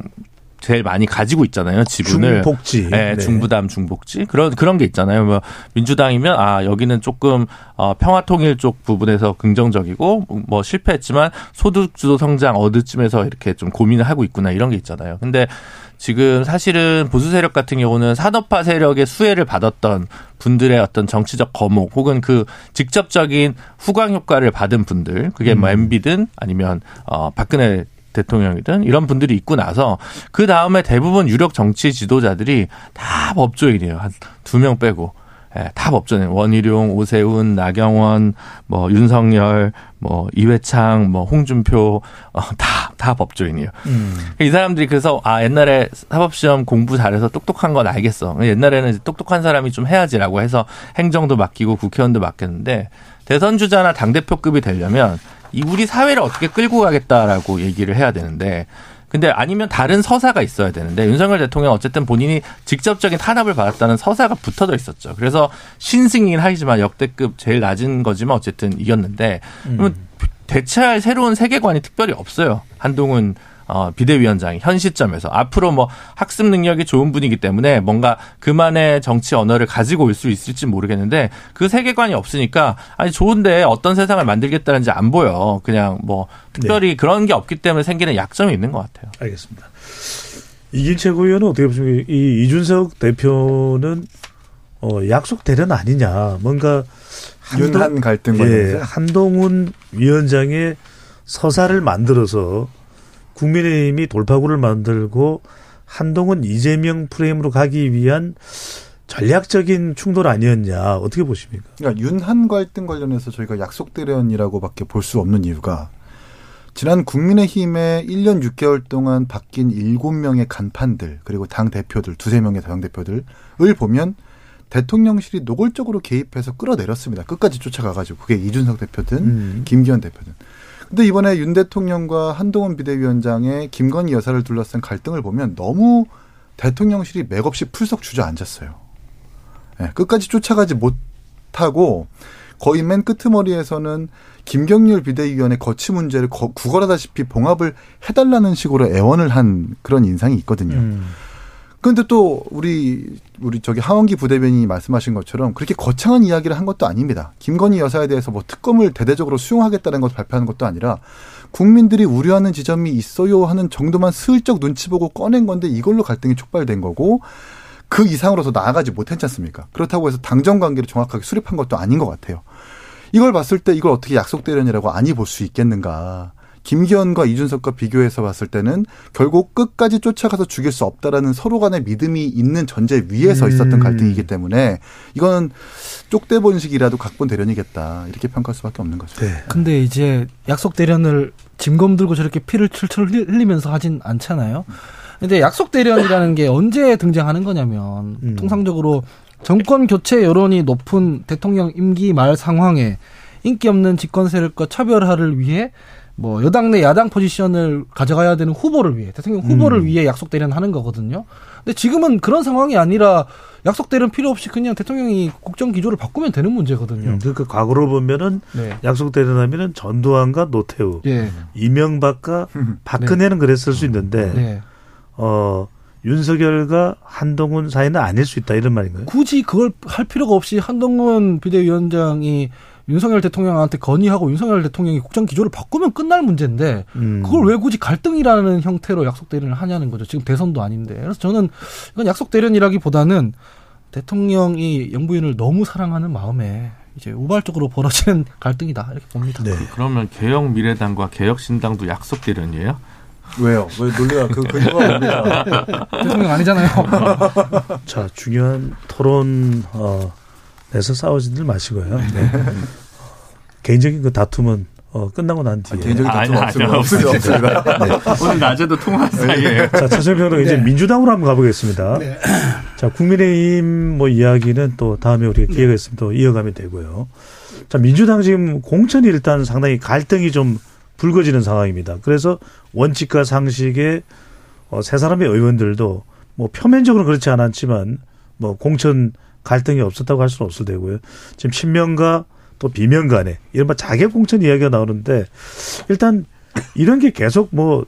제일 많이 가지고 있잖아요. 지분을. 중복지. 네, 네. 중부담, 중복지. 그런 그런 게 있잖아요. 뭐 민주당이면 아 여기는 조금 어, 평화통일 쪽 부분에서 긍정적이고 뭐 실패했지만 소득주도 성장 어느쯤에서 이렇게 좀 고민을 하고 있구나 이런 게 있잖아요. 근데 지금 사실은 보수 세력 같은 경우는 산업화 세력의 수혜를 받았던 분들의 어떤 정치적 거목 혹은 그 직접적인 후광 효과를 받은 분들, 그게 뭐 엠비든 아니면 어, 박근혜 대통령이든 이런 분들이 있고 나서 그 다음에 대부분 유력 정치 지도자들이 다 법조인이에요. 한 두 명 빼고. 예, 다 법조인. 원희룡, 오세훈, 나경원, 뭐 윤석열, 뭐 이회창, 뭐 홍준표 어, 다, 다 법조인이에요. 음. 이 사람들이 그래서 아 옛날에 사법시험 공부 잘해서 똑똑한 건 알겠어. 옛날에는 이제 똑똑한 사람이 좀 해야지라고 해서 행정도 맡기고 국회의원도 맡겼는데 대선 주자나 당대표급이 되려면 이 우리 사회를 어떻게 끌고 가겠다라고 얘기를 해야 되는데. 근데 아니면 다른 서사가 있어야 되는데 윤석열 대통령 어쨌든 본인이 직접적인 탄압을 받았다는 서사가 붙어져 있었죠. 그래서 신승이긴 하지만 역대급 제일 낮은 거지만 어쨌든 이겼는데 음. 대체할 새로운 세계관이 특별히 없어요. 한동훈 어, 비대위원장이 현 시점에서 앞으로 뭐 학습 능력이 좋은 분이기 때문에 뭔가 그만의 정치 언어를 가지고 올 수 있을지 모르겠는데 그 세계관이 없으니까 아니 좋은데 어떤 세상을 만들겠다는지 안 보여. 그냥 뭐 특별히 네. 그런 게 없기 때문에 생기는 약점이 있는 것 같아요. 알겠습니다. 이길 최고위원은 어떻게 보십니까? 이 이준석 대표는 어, 약속 대련 아니냐. 뭔가 한동, 갈등 예, 한동훈 위원장의 서사를 만들어서 국민의힘이 돌파구를 만들고 한동훈 이재명 프레임으로 가기 위한 전략적인 충돌 아니었냐. 어떻게 보십니까? 그러니까 윤한 갈등 관련해서 저희가 약속 대련이라고밖에 볼 수 없는 이유가 지난 국민의힘의 일 년 육 개월 동안 바뀐 일곱 명의 간판들 그리고 당대표들 두세 명의 당대표들을 보면 대통령실이 노골적으로 개입해서 끌어내렸습니다. 끝까지 쫓아가가지고 그게 이준석 대표든 음. 김기현 대표든. 근데 이번에 윤 대통령과 한동훈 비대위원장의 김건희 여사를 둘러싼 갈등을 보면 너무 대통령실이 맥없이 풀썩 주저앉았어요. 네, 끝까지 쫓아가지 못하고 거의 맨 끄트머리에서는 김경률 비대위원의 거취 문제를 거, 구걸하다시피 봉합을 해달라는 식으로 애원을 한 그런 인상이 있거든요. 음. 그런데 또 우리 우리 저기 하헌기 부대변인이 말씀하신 것처럼 그렇게 거창한 이야기를 한 것도 아닙니다. 김건희 여사에 대해서 뭐 특검을 대대적으로 수용하겠다는 것을 발표하는 것도 아니라 국민들이 우려하는 지점이 있어요 하는 정도만 슬쩍 눈치 보고 꺼낸 건데 이걸로 갈등이 촉발된 거고 그 이상으로서 나아가지 못했지 않습니까? 그렇다고 해서 당정 관계를 정확하게 수립한 것도 아닌 것 같아요. 이걸 봤을 때 이걸 어떻게 약속 대련이라고 아니 볼 수 있겠는가? 김기현과 이준석과 비교해서 봤을 때는 결국 끝까지 쫓아가서 죽일 수 없다라는 서로 간의 믿음이 있는 전제 위에서 있었던 음. 갈등이기 때문에 이건 쪽대 본식이라도 각본 대련이겠다. 이렇게 평가할 수밖에 없는 거죠. 네. 근데 이제 약속 대련을 짐검 들고 저렇게 피를 출출 흘리면서 하진 않잖아요. 근데 약속 대련이라는 게 언제 등장하는 거냐면 음. 통상적으로 정권 교체 여론이 높은 대통령 임기 말 상황에 인기 없는 집권 세력과 차별화를 위해 뭐 여당 내 야당 포지션을 가져가야 되는 후보를 위해 대통령 후보를 음. 위해 약속 대련하는 거거든요. 근데 지금은 그런 상황이 아니라 약속 대련 필요 없이 그냥 대통령이 국정 기조를 바꾸면 되는 문제거든요. 음, 그러니까 과거로 보면은 네. 약속 대련하면은 전두환과 노태우, 네. 이명박과 박근혜는 그랬을 네. 수 있는데 네. 어, 윤석열과 한동훈 사이는 아닐 수 있다 이런 말인가요? 굳이 그걸 할 필요가 없이 한동훈 비대위원장이 윤석열 대통령한테 건의하고 윤석열 대통령이 국정 기조를 바꾸면 끝날 문제인데 그걸 왜 굳이 갈등이라는 형태로 약속 대련을 하냐는 거죠. 지금 대선도 아닌데. 그래서 저는 이건 약속 대련이라기보다는 대통령이 영부인을 너무 사랑하는 마음에 이제 우발적으로 벌어지는 갈등이다 이렇게 봅니다. 네. 그러면 개혁미래당과 개혁신당도 약속 대련이에요? 왜요? 왜 논리가 그 근거가 뭡니까? 대통령 아니잖아요. 자, 중요한 토론. 어. 내서 싸우지들 마시고요. 네. 개인적인 그 다툼은 어, 끝나고 난 뒤에. 아, 개인적인 다툼 없으면 없으면 없습니다. 네. 오늘 낮에도 통화 사이에. 자, 차철평으로 네. 이제 민주당으로 한번 가보겠습니다. 네. 자, 국민의힘 뭐 이야기는 또 다음에 우리가 기회가 있으면 또 이어가면 되고요. 자, 민주당 지금 공천이 일단 상당히 갈등이 좀 불거지는 상황입니다. 그래서 원칙과 상식에 어, 세 사람의 의원들도 뭐 표면적으로 그렇지 않았지만 뭐 공천 갈등이 없었다고 할 수는 없을 테고요. 지금 친명과 또 비명 간에 이른바 자객 공천 이야기가 나오는데 일단 이런 게 계속 뭐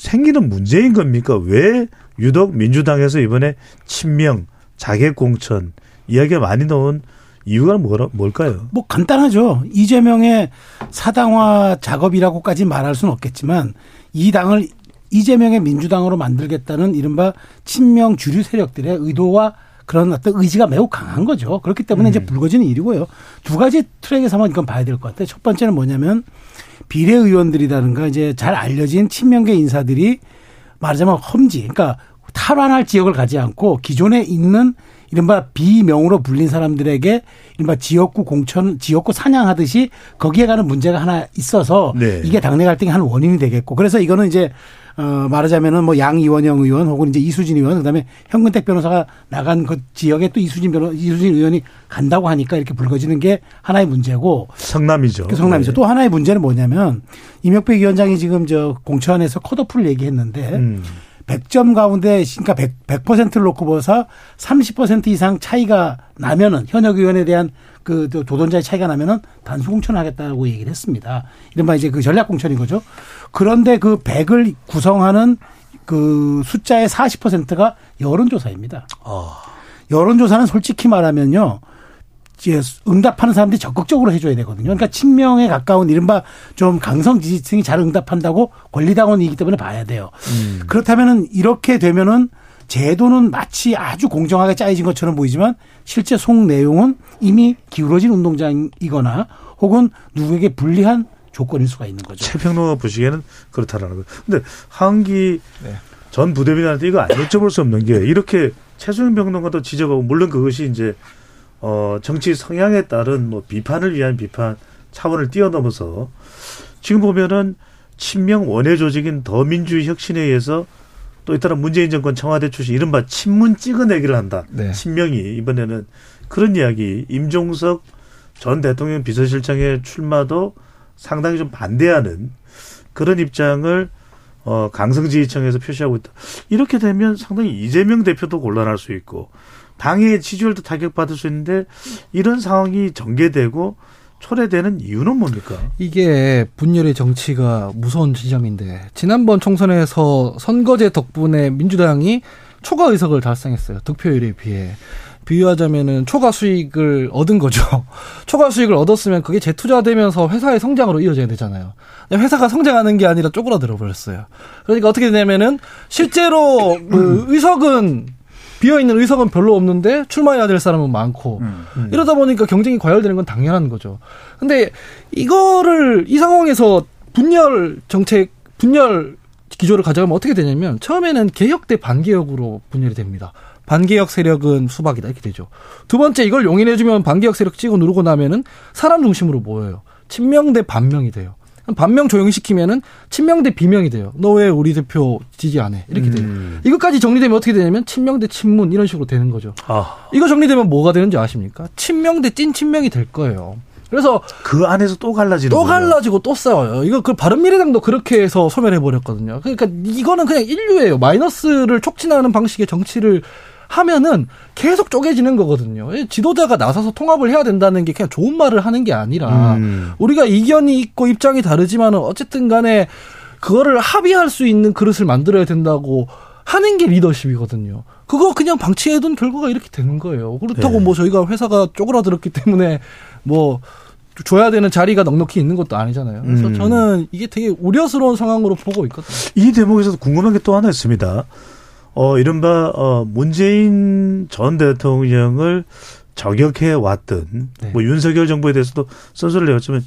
생기는 문제인 겁니까? 왜 유독 민주당에서 이번에 친명, 자객공천 이야기가 많이 나온 이유가 뭐라, 뭘까요? 뭐 간단하죠. 이재명의 사당화 작업이라고까지 말할 수는 없겠지만 이 당을 이재명의 민주당으로 만들겠다는 이른바 친명 주류 세력들의 의도와 그런 어떤 의지가 매우 강한 거죠. 그렇기 때문에 음. 이제 불거지는 일이고요. 두 가지 트랙에서만 이건 봐야 될 것 같아요. 첫 번째는 뭐냐면 비례의원들이라든가 이제 잘 알려진 친명계 인사들이 말하자면 험지, 그러니까 탈환할 지역을 가지 않고 기존에 있는 이른바 비명으로 불린 사람들에게 이른바 지역구 공천, 지역구 사냥하듯이 거기에 가는 문제가 하나 있어서 네. 이게 당내 갈등의 한 원인이 되겠고, 그래서 이거는 이제 어 말하자면은 뭐 양이원영 의원 혹은 이제 이수진 의원, 그다음에 현근택 변호사가 나간 그 지역에 또 이수진 변호 이수진 의원이 간다고 하니까 이렇게 불거지는 게 하나의 문제고. 성남이죠. 성남이죠. 네. 또 하나의 문제는 뭐냐면 임혁백 위원장이 지금 저 공천에서 컷오프를 얘기했는데. 음. 백 점 가운데, 그러니까 백 퍼센트를 놓고 보서 삼십 퍼센트 이상 차이가 나면은, 현역 의원에 대한 그 도전자의 차이가 나면은 단수 공천을 하겠다고 얘기를 했습니다. 이른바 이제 그 전략 공천인 거죠. 그런데 그 백을 구성하는 그 숫자의 사십 퍼센트가 여론조사입니다. 어. 여론조사는 솔직히 말하면요. 응답하는 사람들이 적극적으로 해줘야 되거든요. 그러니까 친명에 가까운 이른바 좀 강성 지지층이 잘 응답한다고 권리당원이기 때문에 봐야 돼요. 음. 그렇다면은 이렇게 되면은 제도는 마치 아주 공정하게 짜여진 것처럼 보이지만 실제 속 내용은 이미 기울어진 운동장이거나 혹은 누구에게 불리한 조건일 수가 있는 거죠. 최평론가 보시기에는 그렇다라는 거예요. 그런데 하은기 네. 전 부대변인한테 이거 안 여쭤볼 수 없는 게 이렇게 최수형 평론가도 지적하고 물론 그것이 이제 어, 정치 성향에 따른 뭐 비판을 위한 비판 차원을 뛰어넘어서 지금 보면은 친명 원외 조직인 더민주의 혁신에 의해서 또 이따른 문재인 정권 청와대 출신 이른바 친문 찍어내기를 한다. 네. 친명이 이번에는 그런 이야기 임종석 전 대통령 비서실장의 출마도 상당히 좀 반대하는 그런 입장을 어, 강성지지층에서 표시하고 있다. 이렇게 되면 상당히 이재명 대표도 곤란할 수 있고 당의 지지율도 타격받을 수 있는데 이런 상황이 전개되고 초래되는 이유는 뭡니까? 이게 분열의 정치가 무서운 지점인데 지난번 총선에서 선거제 덕분에 민주당이 초과 의석을 달성했어요. 득표율에 비해. 비유하자면은 초과 수익을 얻은 거죠. 초과 수익을 얻었으면 그게 재투자되면서 회사의 성장으로 이어져야 되잖아요. 회사가 성장하는 게 아니라 쪼그라들어 버렸어요. 그러니까 어떻게 되냐면은 실제로 그 의석은 비어있는 의석은 별로 없는데 출마해야 될 사람은 많고 음, 음. 이러다 보니까 경쟁이 과열되는 건 당연한 거죠. 근데 이거를 이 상황에서 분열 정책, 분열 기조를 가져가면 어떻게 되냐면 처음에는 개혁 대 반개혁으로 분열이 됩니다. 반개혁 세력은 수박이다 이렇게 되죠. 두 번째 이걸 용인해주면 반개혁 세력 찍어 누르고 나면은 사람 중심으로 모여요. 친명 대 반명이 돼요. 반명 조용시키면은 친명 대 비명이 돼요. 너 왜 우리 대표 지지 안 해? 이렇게 돼요. 음. 이것까지 정리되면 어떻게 되냐면 친명 대 친문 이런 식으로 되는 거죠. 아. 이거 정리되면 뭐가 되는지 아십니까? 친명 대 찐 친명이 될 거예요. 그래서 그 안에서 또 갈라지는 또 갈라지고 또 싸워요. 이거 그 바른미래당도 그렇게 해서 소멸해버렸거든요. 그러니까 이거는 그냥 인류예요. 마이너스를 촉진하는 방식의 정치를 하면은 계속 쪼개지는 거거든요. 지도자가 나서서 통합을 해야 된다는 게 그냥 좋은 말을 하는 게 아니라 음. 우리가 이견이 있고 입장이 다르지만은 어쨌든 간에 그거를 합의할 수 있는 그릇을 만들어야 된다고 하는 게 리더십이거든요. 그거 그냥 방치해둔 결과가 이렇게 되는 거예요. 그렇다고 네. 뭐 저희가 회사가 쪼그라들었기 때문에 뭐 줘야 되는 자리가 넉넉히 있는 것도 아니잖아요. 그래서 음. 저는 이게 되게 우려스러운 상황으로 보고 있거든요. 이 대목에서 궁금한 게 또 하나 있습니다. 어, 이른바, 어, 문재인 전 대통령을 저격해 왔던, 네. 뭐, 윤석열 정부에 대해서도 선수를 내었지만,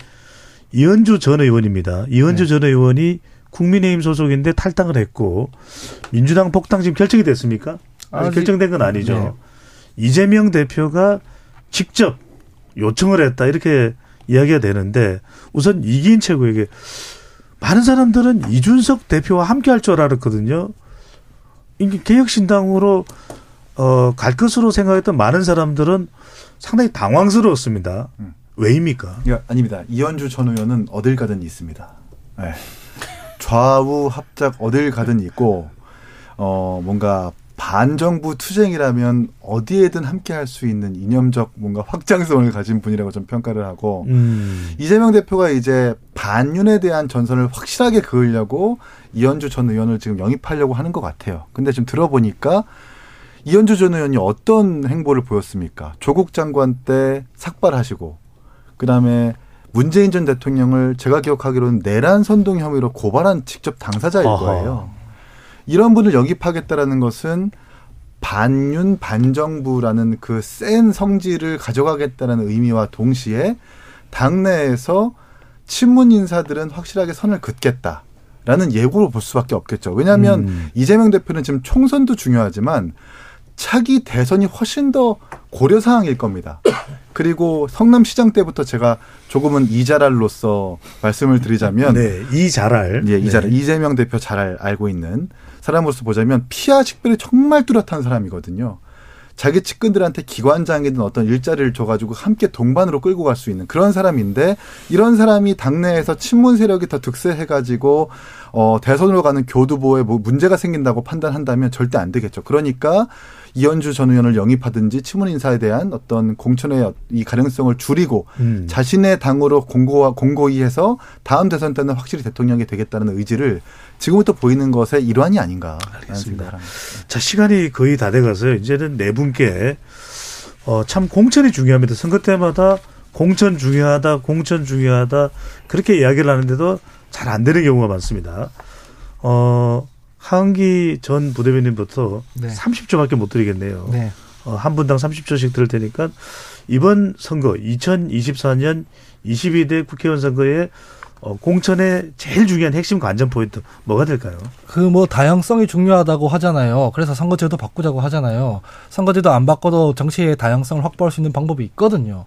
이현주 전 의원입니다. 이현주 네. 전 의원이 국민의힘 소속인데 탈당을 했고, 민주당 복당 지금 결정이 됐습니까? 아직, 아직 결정된 건 아니죠. 네. 이재명 대표가 직접 요청을 했다, 이렇게 이야기가 되는데, 우선 이기인 최고에게, 많은 사람들은 이준석 대표와 함께 할 줄 알았거든요. 이게 개혁신당으로 어, 갈 것으로 생각했던 많은 사람들은 상당히 당황스러웠습니다. 음. 왜입니까? 예, 아닙니다. 이현주 전 의원은 어딜 가든 있습니다. 네. 좌우 합작 어딜 가든 있고 어, 뭔가 반정부 투쟁이라면 어디에든 함께할 수 있는 이념적 뭔가 확장성을 가진 분이라고 좀 평가를 하고 음. 이재명 대표가 이제 반윤에 대한 전선을 확실하게 그으려고 이현주 전 의원을 지금 영입하려고 하는 것 같아요. 근데 지금 들어보니까 이현주 전 의원이 어떤 행보를 보였습니까? 조국 장관 때 삭발하시고 그다음에 문재인 전 대통령을 제가 기억하기로는 내란 선동 혐의로 고발한 직접 당사자일 아하. 거예요. 이런 분을 영입하겠다라는 것은 반윤 반정부라는 그 센 성질을 가져가겠다는 의미와 동시에 당내에서 친문 인사들은 확실하게 선을 긋겠다라는 예고로 볼 수밖에 없겠죠. 왜냐하면 음. 이재명 대표는 지금 총선도 중요하지만 차기 대선이 훨씬 더 고려사항일 겁니다. 그리고 성남시장 때부터 제가 조금은 이자랄로서 말씀을 드리자면 네, 이자랄. 예, 이자랄. 네. 이재명 대표 잘 알고 있는 사람으로서 보자면 피와 식별이 정말 뚜렷한 사람이거든요. 자기 측근들한테 기관장이든 어떤 일자리를 줘가지고 함께 동반으로 끌고 갈 수 있는 그런 사람인데 이런 사람이 당내에서 친문 세력이 더 득세해가지고 어, 대선으로 가는 교두보에 뭐 문제가 생긴다고 판단한다면 절대 안 되겠죠. 그러니까 이현주 전 의원을 영입하든지 친문 인사에 대한 어떤 공천의 이 가능성을 줄이고 음. 자신의 당으로 공고와 공고히 해서 다음 대선 때는 확실히 대통령이 되겠다는 의지를 지금부터 보이는 것의 일환이 아닌가. 알겠습니다. 자, 시간이 거의 다 돼가서 이제는 네 분께 어, 참 공천이 중요합니다. 선거 때마다 공천 중요하다, 공천 중요하다 그렇게 이야기를 하는데도 잘 안 되는 경우가 많습니다. 어, 하은기 전 부대변인부터 네. 삼십 초밖에 못 드리겠네요. 네. 어, 한 분당 삼십 초씩 들을 테니까 이번 선거 이천이십사 년 이십이 대 국회의원 선거에 어, 공천의 제일 중요한 핵심 관전 포인트 뭐가 될까요? 그 뭐 다양성이 중요하다고 하잖아요. 그래서 선거제도 바꾸자고 하잖아요. 선거제도 안 바꿔도 정치의 다양성을 확보할 수 있는 방법이 있거든요.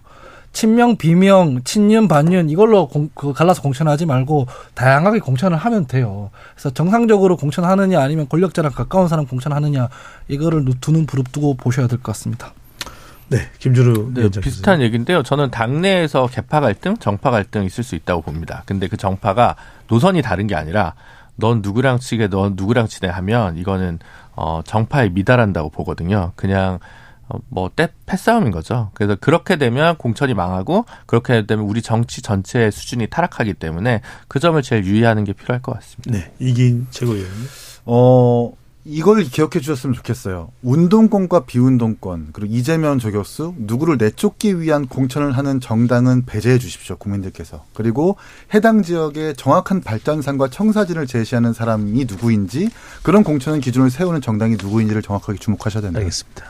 친명, 비명, 친윤, 반윤 이걸로 공, 그 갈라서 공천하지 말고 다양하게 공천을 하면 돼요. 그래서 정상적으로 공천하느냐 아니면 권력자랑 가까운 사람 공천하느냐 이거를 두 눈 부릅뜨고 보셔야 될 것 같습니다. 네, 김준우 네, 비슷한 얘기인데요. 저는 당내에서 개파 갈등, 정파 갈등 있을 수 있다고 봅니다. 근데 그 정파가 노선이 다른 게 아니라 넌 누구랑 치게, 넌 누구랑 치네 하면 이거는 어, 정파에 미달한다고 보거든요. 그냥 어, 뭐 때 패싸움인 거죠. 그래서 그렇게 되면 공천이 망하고 그렇게 되면 우리 정치 전체의 수준이 타락하기 때문에 그 점을 제일 유의하는 게 필요할 것 같습니다. 네, 이기인 최고위원님. 어. 이걸 기억해 주셨으면 좋겠어요. 운동권과 비운동권 그리고 이재명 저격수 누구를 내쫓기 위한 공천을 하는 정당은 배제해 주십시오. 국민들께서. 그리고 해당 지역의 정확한 발전상과 청사진을 제시하는 사람이 누구인지 그런 공천은 기준을 세우는 정당이 누구인지를 정확하게 주목하셔야 된다. 알겠습니다.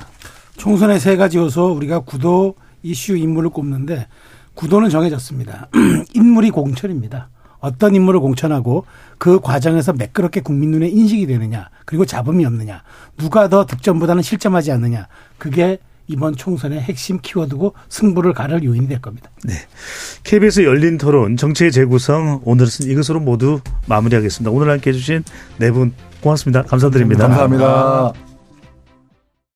총선의 세 가지 요소 우리가 구도, 이슈, 인물을 꼽는데 구도는 정해졌습니다. 인물이 공천입니다. 어떤 인물을 공천하고 그 과정에서 매끄럽게 국민 눈에 인식이 되느냐 그리고 잡음이 없느냐 누가 더 득점보다는 실점하지 않느냐 그게 이번 총선의 핵심 키워드고 승부를 가를 요인이 될 겁니다. 네, 케이비에스 열린 토론 정치의 재구성 오늘은 이것으로 모두 마무리하겠습니다. 오늘 함께해 주신 네 분 고맙습니다. 감사드립니다. 감사합니다.